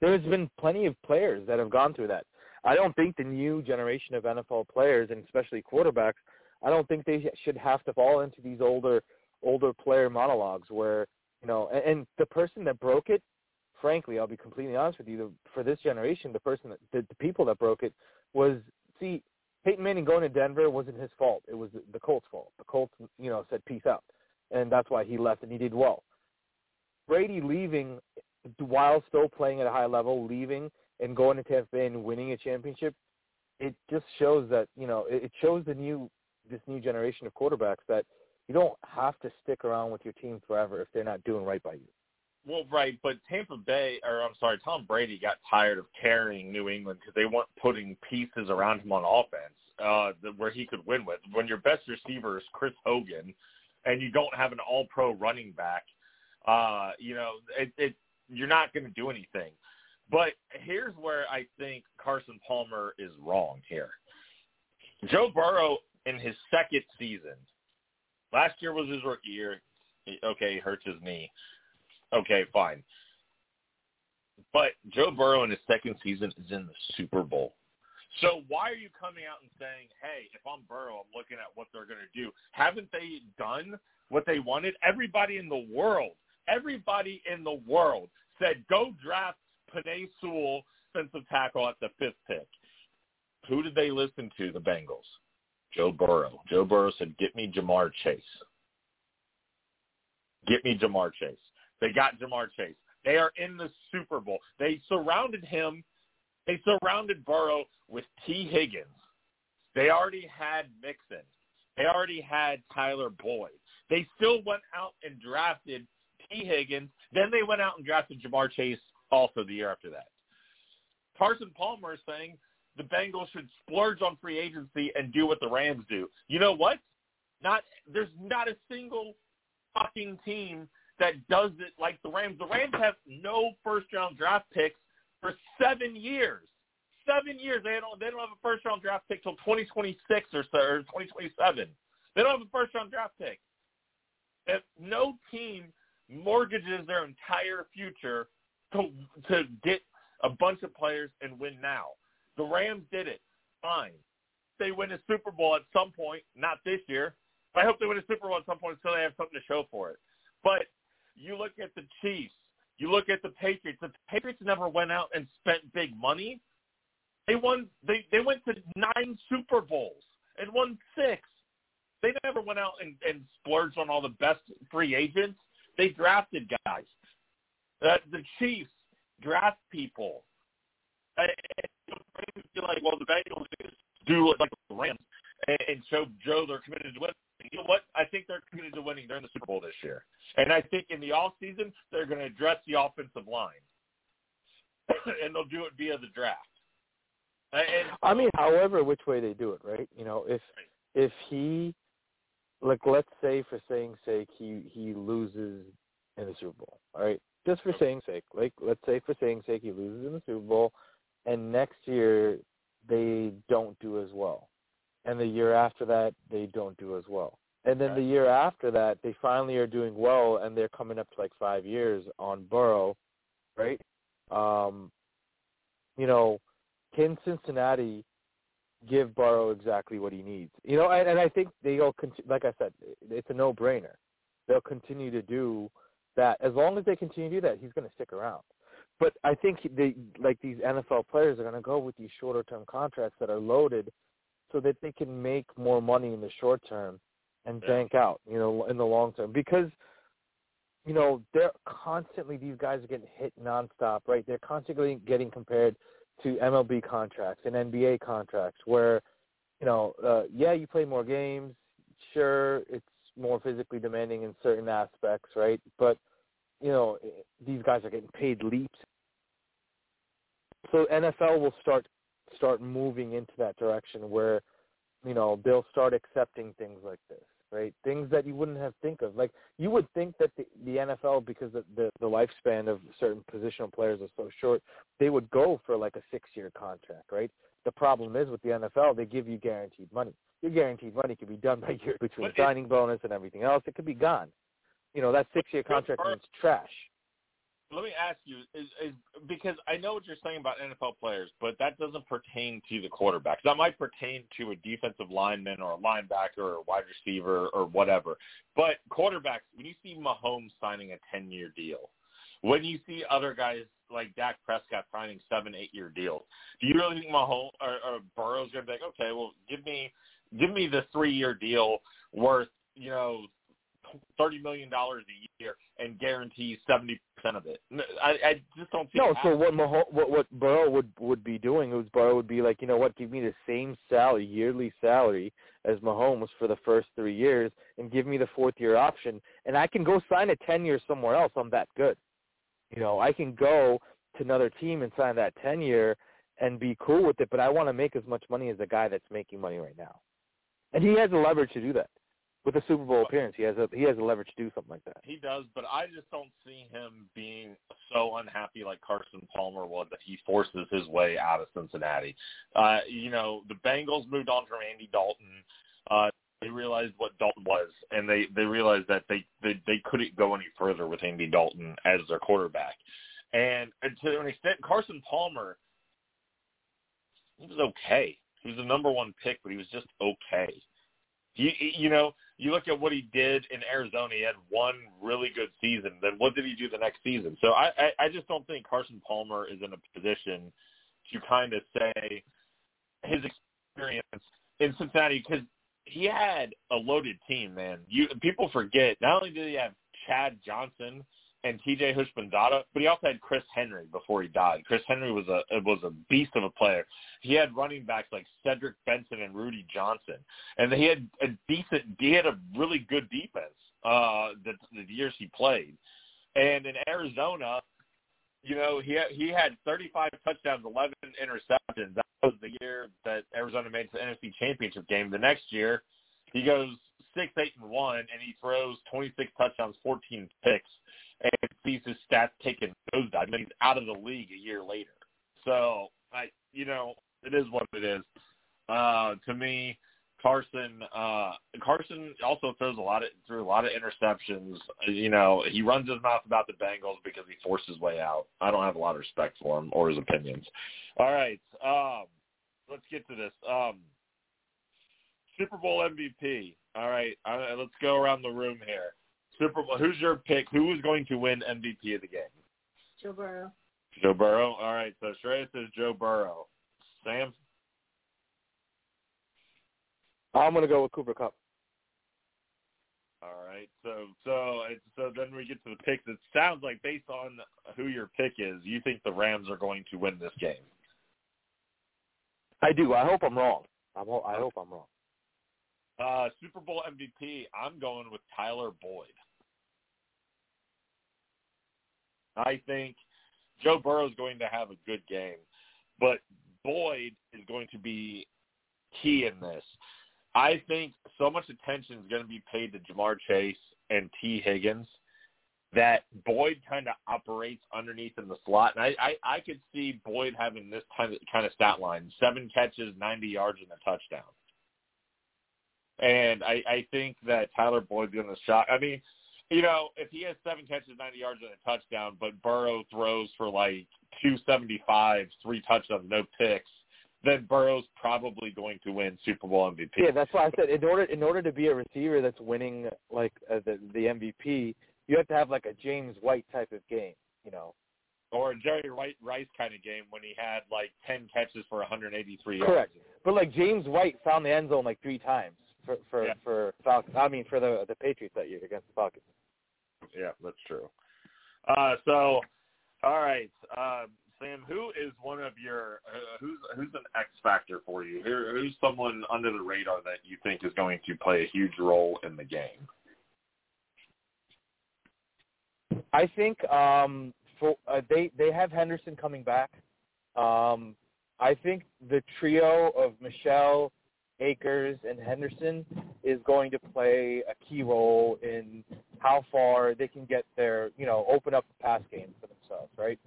there's been plenty of players that have gone through that. I don't think the new generation of N F L players, and especially quarterbacks, I don't think they should have to fall into these older older player monologues where, you know, and, and the person that broke it, frankly, I'll be completely honest with you, the, for this generation, the person, that, the, the people that broke it was, see, Peyton Manning going to Denver wasn't his fault. It was the, the Colts' fault. The Colts, you know, said peace out, and that's why he left, and he did well. Brady leaving while still playing at a high level, leaving and going to Tampa Bay and winning a championship, it just shows that, you know, it, it shows the new this new generation of quarterbacks that you don't have to stick around with your team forever if they're not doing right by you. Well, right, but Tampa Bay, or I'm sorry, Tom Brady got tired of carrying New England because they weren't putting pieces around him on offense uh, that, where he could win with. When your best receiver is Chris Hogan and you don't have an all-pro running back, uh, you know, it, it, you're not going to do anything. But here's where I think Carson Palmer is wrong here. Joe Burrow in his second season, last year was his rookie year. Okay, he hurts his knee. Okay, fine. But Joe Burrow in his second season is in the Super Bowl. So why are you coming out and saying, hey, if I'm Burrow, I'm looking at what they're going to do? Haven't they done what they wanted? Everybody in the world, everybody in the world said, go draft Penei Sewell, defensive tackle, at the fifth pick. Who did they listen to, the Bengals? Joe Burrow. Joe Burrow said, get me Ja'Marr Chase. Get me Ja'Marr Chase. They got Ja'Marr Chase. They are in the Super Bowl. They surrounded him. They surrounded Burrow with T. Higgins. They already had Mixon. They already had Tyler Boyd. They still went out and drafted T. Higgins. Then they went out and drafted Ja'Marr Chase also the year after that. Carson Palmer is saying the Bengals should splurge on free agency and do what the Rams do. You know what? Not There's not a single fucking team that does it like the Rams. The Rams have no first-round draft picks for seven years. Seven years. They don't, they don't have a first-round draft pick till twenty twenty-six or so, or twenty twenty-seven. They don't have a first-round draft pick. If no team mortgages their entire future to, to get a bunch of players and win now. The Rams did it. Fine. They win a Super Bowl at some point, not this year. I hope they win a Super Bowl at some point so they have something to show for it. But you look at the Chiefs. You look at the Patriots. The Patriots never went out and spent big money. They won. They, they went to nine Super Bowls and won six. They never went out and, and splurged on all the best free agents. They drafted guys. Uh, the Chiefs draft people. I, I feel like, well, the Bengals do like the Rams and show Joe they're committed to winning. You know what? I think they're committed to winning. They're in the Super Bowl this year. And I think in the offseason, they're going to address the offensive line. And they'll do it via the draft. And, I mean, however, which way they do it, right? You know, if right. if he, like, let's say for saying sake, he, he loses in the Super Bowl, all right? Just for saying sake. Like, let's say for saying sake, he loses in the Super Bowl, and next year they don't do as well. And the year after that, they don't do as well. And then the year after that, they finally are doing well, and they're coming up to like five years on Burrow, right? Um, you know, can Cincinnati give Burrow exactly what he needs? You know, and, and I think they'll continue, like I said, it's a no-brainer. They'll continue to do that. As long as they continue to do that, he's going to stick around. But I think they, like these N F L players are going to go with these shorter-term contracts that are loaded so that they can make more money in the short term and bank out, you know, in the long term. Because, you know, they're constantly, these guys are getting hit nonstop, right? They're constantly getting compared to M L B contracts and N B A contracts where, you know, uh, yeah, you play more games. Sure, it's more physically demanding in certain aspects, right? But, you know, these guys are getting paid leaps. So N F L will start start moving into that direction where, you know, they'll start accepting things like this, right? Things that you wouldn't have think of. Like, you would think that the, the N F L, because the, the, the lifespan of certain positional players are so short, they would go for like a six-year contract, right? The problem is with the N F L, they give you guaranteed money. Your guaranteed money could be done by year between but signing it, bonus and everything else. It could be gone. You know, that six-year contract is trash. Let me ask you, is, is because I know what you're saying about N F L players, but that doesn't pertain to the quarterback. That might pertain to a defensive lineman or a linebacker or a wide receiver or whatever. But quarterbacks, when you see Mahomes signing a ten-year deal, when you see other guys like Dak Prescott signing seven, eight-year deals, do you really think Mahomes or, or Burrow's going to be like, okay, well, give me give me the three-year deal worth, you know, thirty million dollars a year and guarantee seventy percent of it. I, I just don't see No, so what, Maho- what what Burrow would, would be doing is Burrow would be like, you know what, give me the same salary, yearly salary as Mahomes for the first three years and give me the fourth-year option, and I can go sign a ten-year somewhere else. I'm that good. You know, I can go to another team and sign that ten-year and be cool with it, but I want to make as much money as the guy that's making money right now. And he has the leverage to do that. With a Super Bowl appearance, he has a, he has the leverage to do something like that. He does, but I just don't see him being so unhappy like Carson Palmer was that he forces his way out of Cincinnati. Uh, you know, the Bengals moved on from Andy Dalton. Uh, they realized what Dalton was, and they, they realized that they, they, they couldn't go any further with Andy Dalton as their quarterback. And, and to an extent, Carson Palmer, he was okay. He was the number one pick, but he was just okay. You, you know, you look at what he did in Arizona. He had one really good season. Then what did he do the next season? So I, I, I just don't think Carson Palmer is in a position to kind of say his experience in Cincinnati because he had a loaded team, man. You people forget, not only did he have Chad Johnson, and T J Houshmandzadeh, but he also had Chris Henry before he died. Chris Henry was a was a beast of a player. He had running backs like Cedric Benson and Rudy Johnson, and he had a decent, he had a really good defense uh, the, the years he played. And in Arizona, you know, he he had thirty-five touchdowns, eleven interceptions. That was the year that Arizona made the N F C Championship game. The next year, he goes six, eight, and one, and he throws twenty-six touchdowns, fourteen picks, and sees his stats taken nosedive. And he's out of the league a year later. So, I, you know, it is what it is. Uh, to me, Carson, uh, Carson also throws a lot of threw a lot of interceptions. You know, he runs his mouth about the Bengals because he forced his way out. I don't have a lot of respect for him or his opinions. All right, um, let's get to this. Um, Super Bowl M V P. All right, uh, let's go around the room here. Super Bowl. Who's your pick? Who is going to win M V P of the game? Joe Burrow. Joe Burrow. All right, so Shreya says Joe Burrow. Sam? I'm going to go with Cooper Kupp. All right, so so so then we get to the picks. It sounds like based on who your pick is, you think the Rams are going to win this game. I do. I hope I'm wrong. I'm ho- I hope I'm wrong. Uh, Super Bowl M V P, I'm going with Tyler Boyd. I think Joe Burrow is going to have a good game, but Boyd is going to be key in this. I think so much attention is going to be paid to Ja'Marr Chase and T. Higgins that Boyd kind of operates underneath in the slot. And I, I, I could see Boyd having this kind of, kind of stat line, seven catches, ninety yards, and a touchdown. And I, I think that Tyler Boyd's going to shot. I mean, you know, if he has seven catches, ninety yards, and a touchdown, but Burrow throws for like two seventy-five, three touchdowns, no picks, then Burrow's probably going to win Super Bowl M V P. Yeah, that's why I said in order in order to be a receiver that's winning like uh, the the M V P, you have to have like a James White type of game, you know, or a Jerry Rice kind of game when he had like ten catches for one hundred eighty-three yards. Correct, but like James White found the end zone like three times. For for, yeah. for Falcons, I mean for the the Patriots that year against the Falcons. Yeah, that's true. Uh, so, all right, uh, Sam, who is one of your uh, who's who's an X factor for you? Who, who's someone under the radar that you think is going to play a huge role in the game? I think um, for, uh, they they have Henderson coming back. Um, I think the trio of Michelle, Akers, and Henderson is going to play a key role in how far they can get their, you know, open up the pass game for themselves, right?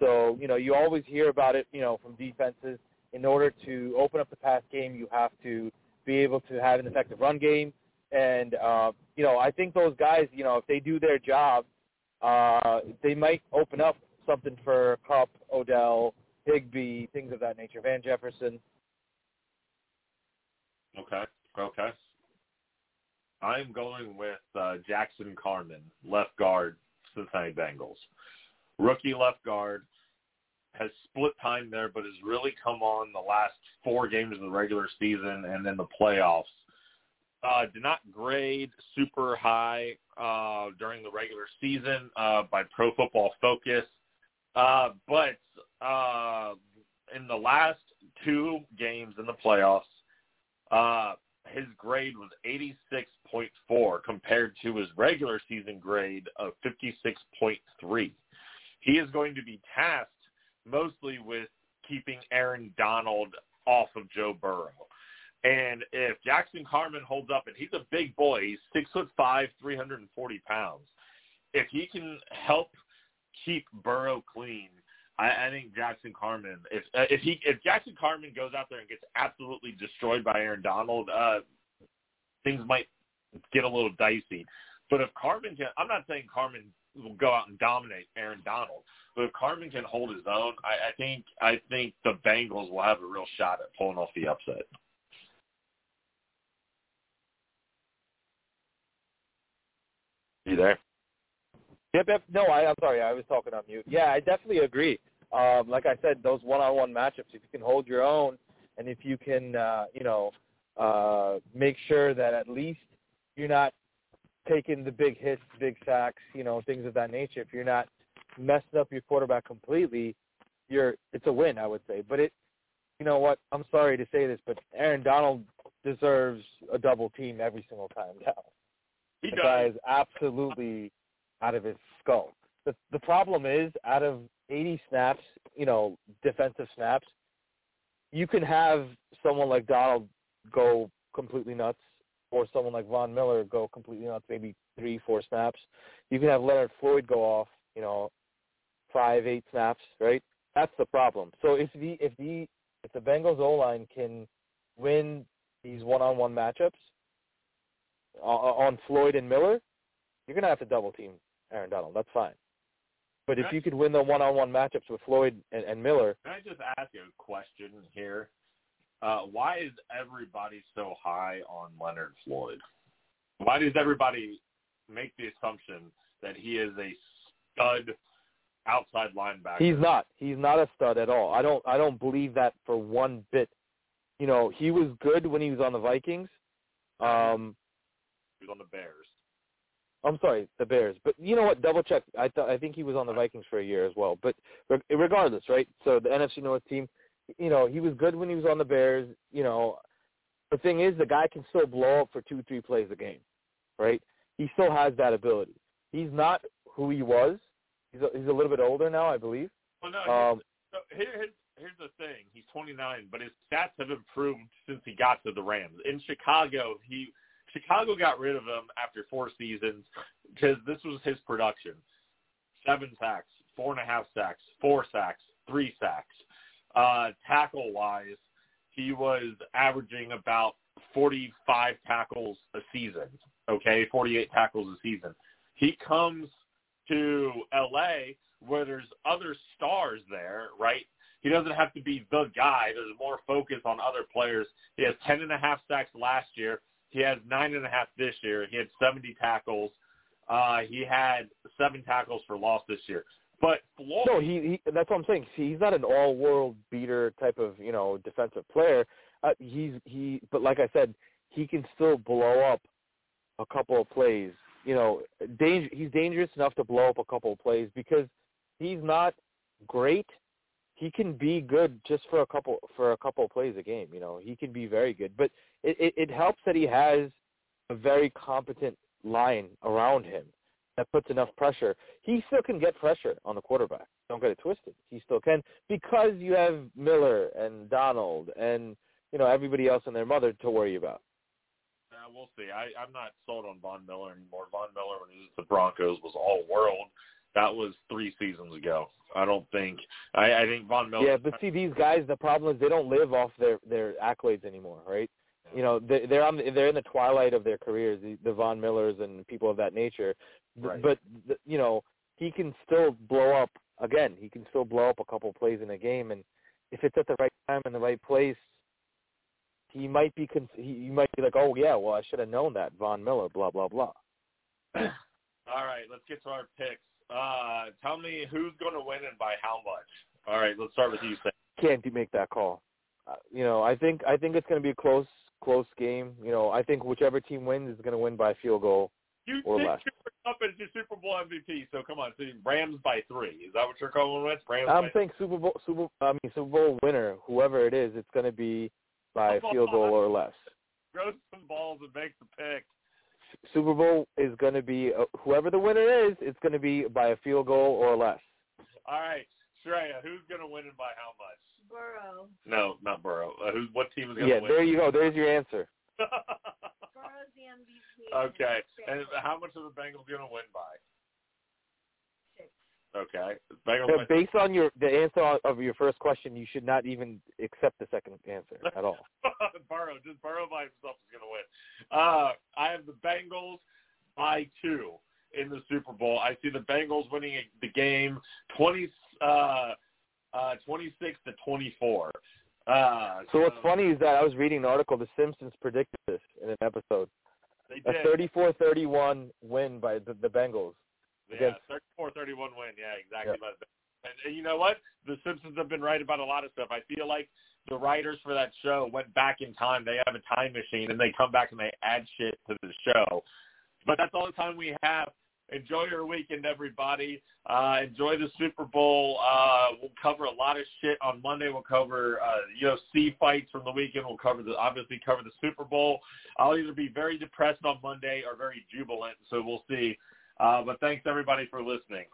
So, you know, you always hear about it, you know, from defenses. In order to open up the pass game, you have to be able to have an effective run game. And, uh, you know, I think those guys, you know, if they do their job, uh, they might open up something for Kupp, Odell, Higbee, things of that nature, Van Jefferson. Okay, okay. I'm going with uh, Jackson Carman, left guard, Cincinnati Bengals. Rookie left guard, has split time there, but has really come on the last four games of the regular season and then the playoffs. Uh, did not grade super high uh, during the regular season uh, by Pro Football Focus, uh, but uh, in the last two games in the playoffs, Uh, his grade was eighty-six point four compared to his regular season grade of fifty-six point three. He is going to be tasked mostly with keeping Aaron Donald off of Joe Burrow. And if Jackson Carman holds up, and he's a big boy, he's six foot five, three hundred forty pounds. If he can help keep Burrow clean, I, I think Jackson Carman, if if he if Jackson Carman goes out there and gets absolutely destroyed by Aaron Donald, uh, things might get a little dicey. But if Carman can, I'm not saying Carman will go out and dominate Aaron Donald, but if Carman can hold his own, I, I think I think the Bengals will have a real shot at pulling off the upset. You there? Yep, yep. No, I, I'm sorry. I was talking on mute. Yeah, I definitely agree. Um, like I said, those one-on-one matchups, if you can hold your own and if you can, uh, you know, uh, make sure that at least you're not taking the big hits, big sacks, you know, things of that nature. If you're not messing up your quarterback completely, you're it's a win, I would say. But it, you know what? I'm sorry to say this, but Aaron Donald deserves a double team every single time now. He the does. Guy is absolutely out of his skull. The the problem is, out of eighty snaps, you know, defensive snaps, you can have someone like Donald go completely nuts, or someone like Von Miller go completely nuts, maybe three, four snaps. You can have Leonard Floyd go off, you know, five, eight snaps, right? That's the problem. So if the if the if the Bengals O-line can win these one-on-one matchups on Floyd and Miller, you're going to have to double-team Aaron Donald. That's fine. But if you could win the one-on-one matchups with Floyd and, and Miller. Can I just ask you a question here? Uh, why is everybody so high on Leonard Floyd? Why does everybody make the assumption that he is a stud outside linebacker? He's not. He's not a stud at all. I don't. I don't believe that for one bit. You know, he was good when he was on the Vikings. Um, he was on the Bears. I'm sorry, the Bears. But you know what? Double check. I th- I think he was on the Vikings for a year as well. But re- regardless, right? So the N F C North team, you know, he was good when he was on the Bears. You know, the thing is, the guy can still blow up for two, three plays a game, right? He still has that ability. He's not who he was. He's a, he's a little bit older now, I believe. Well, no, um, here's, here's, here's the thing. He's twenty-nine, but his stats have improved since he got to the Rams. In Chicago, he – Chicago got rid of him after four seasons because this was his production. Seven sacks, four and a half sacks, four sacks, three sacks. Uh, tackle-wise, he was averaging about forty-five tackles a season, okay, forty-eight tackles a season. He comes to L A where there's other stars there, right? He doesn't have to be the guy. There's more focus on other players. He has ten and a half sacks last year. He has nine and a half this year. He had seventy tackles. Uh, he had seven tackles for loss this year. But Floyd, no, he, he. That's what I'm saying. See, he's not an all-world beater type of, you know, defensive player. Uh, he's he. But like I said, he can still blow up a couple of plays. You know, danger, he's dangerous enough to blow up a couple of plays because he's not great. He can be good just for a couple for a couple of plays a game. You know, he can be very good, but it, it, it helps that he has a very competent line around him that puts enough pressure. He still can get pressure on the quarterback. Don't get it twisted. He still can because you have Miller and Donald and, you know, everybody else and their mother to worry about. Uh, we'll see. I, I'm not sold on Von Miller anymore. Von Miller, when he was the Broncos, was all world. That was three seasons ago. I don't think I, – I think Von Miller – yeah, but see, these guys, the problem is they don't live off their, their accolades anymore, right? Yeah. You know, they, they're on they're in the twilight of their careers, the, the Von Millers and people of that nature. Right. But, you know, he can still blow up – again, he can still blow up a couple plays in a game. And if it's at the right time and the right place, he might be – he might be like, oh, yeah, well, I should have known that, Von Miller, blah, blah, blah. All right, let's get to our picks. Uh, tell me who's going to win and by how much. All right, let's start with you, Sam. Can't make that call. Uh, you know, I think I think it's going to be a close close game. You know, I think whichever team wins is going to win by a field goal you or less. You think Cooper Kupp is your Super Bowl M V P? So come on, so Rams by three. Is that what you're calling with? Rams I'm by saying three. Super Bowl Super. I mean Super Bowl winner, whoever it is, it's going to be by oh, field goal or less. Throw some balls and make the pick. Super Bowl is going to be uh, whoever the winner is. It's going to be by a field goal or less. All right, Shreya, who's going to win and by how much? Burrow. No, not Burrow. Uh, who's what team is going to yeah, win? Yeah, there you go. There's your answer. Burrow's the M V P. Okay, and how much are the Bengals going to win by? Six. Okay. Bengals so based on your the answer of your first question, you should not even accept the second answer at all. Burrow, just Burrow by himself is going to win. Uh, I have the Bengals by two in the Super Bowl. I see the Bengals winning the game twenty, uh, uh, twenty-six to twenty-four. Uh, so, so what's funny is that I was reading an article. The Simpsons predicted this in an episode. They did. A thirty-four thirty-one win by the, the Bengals. Yeah, thirty-four thirty-one win. Yeah, exactly. Yeah. And, and you know what? The Simpsons have been right about a lot of stuff. I feel like the writers for that show went back in time. They have a time machine, and they come back and they add shit to the show. But that's all the time we have. Enjoy your weekend, everybody. Uh, enjoy the Super Bowl. Uh, we'll cover a lot of shit on Monday. We'll cover uh, U F C fights from the weekend. We'll cover the obviously cover the Super Bowl. I'll either be very depressed on Monday or very jubilant, so we'll see. Uh, but thanks, everybody, for listening.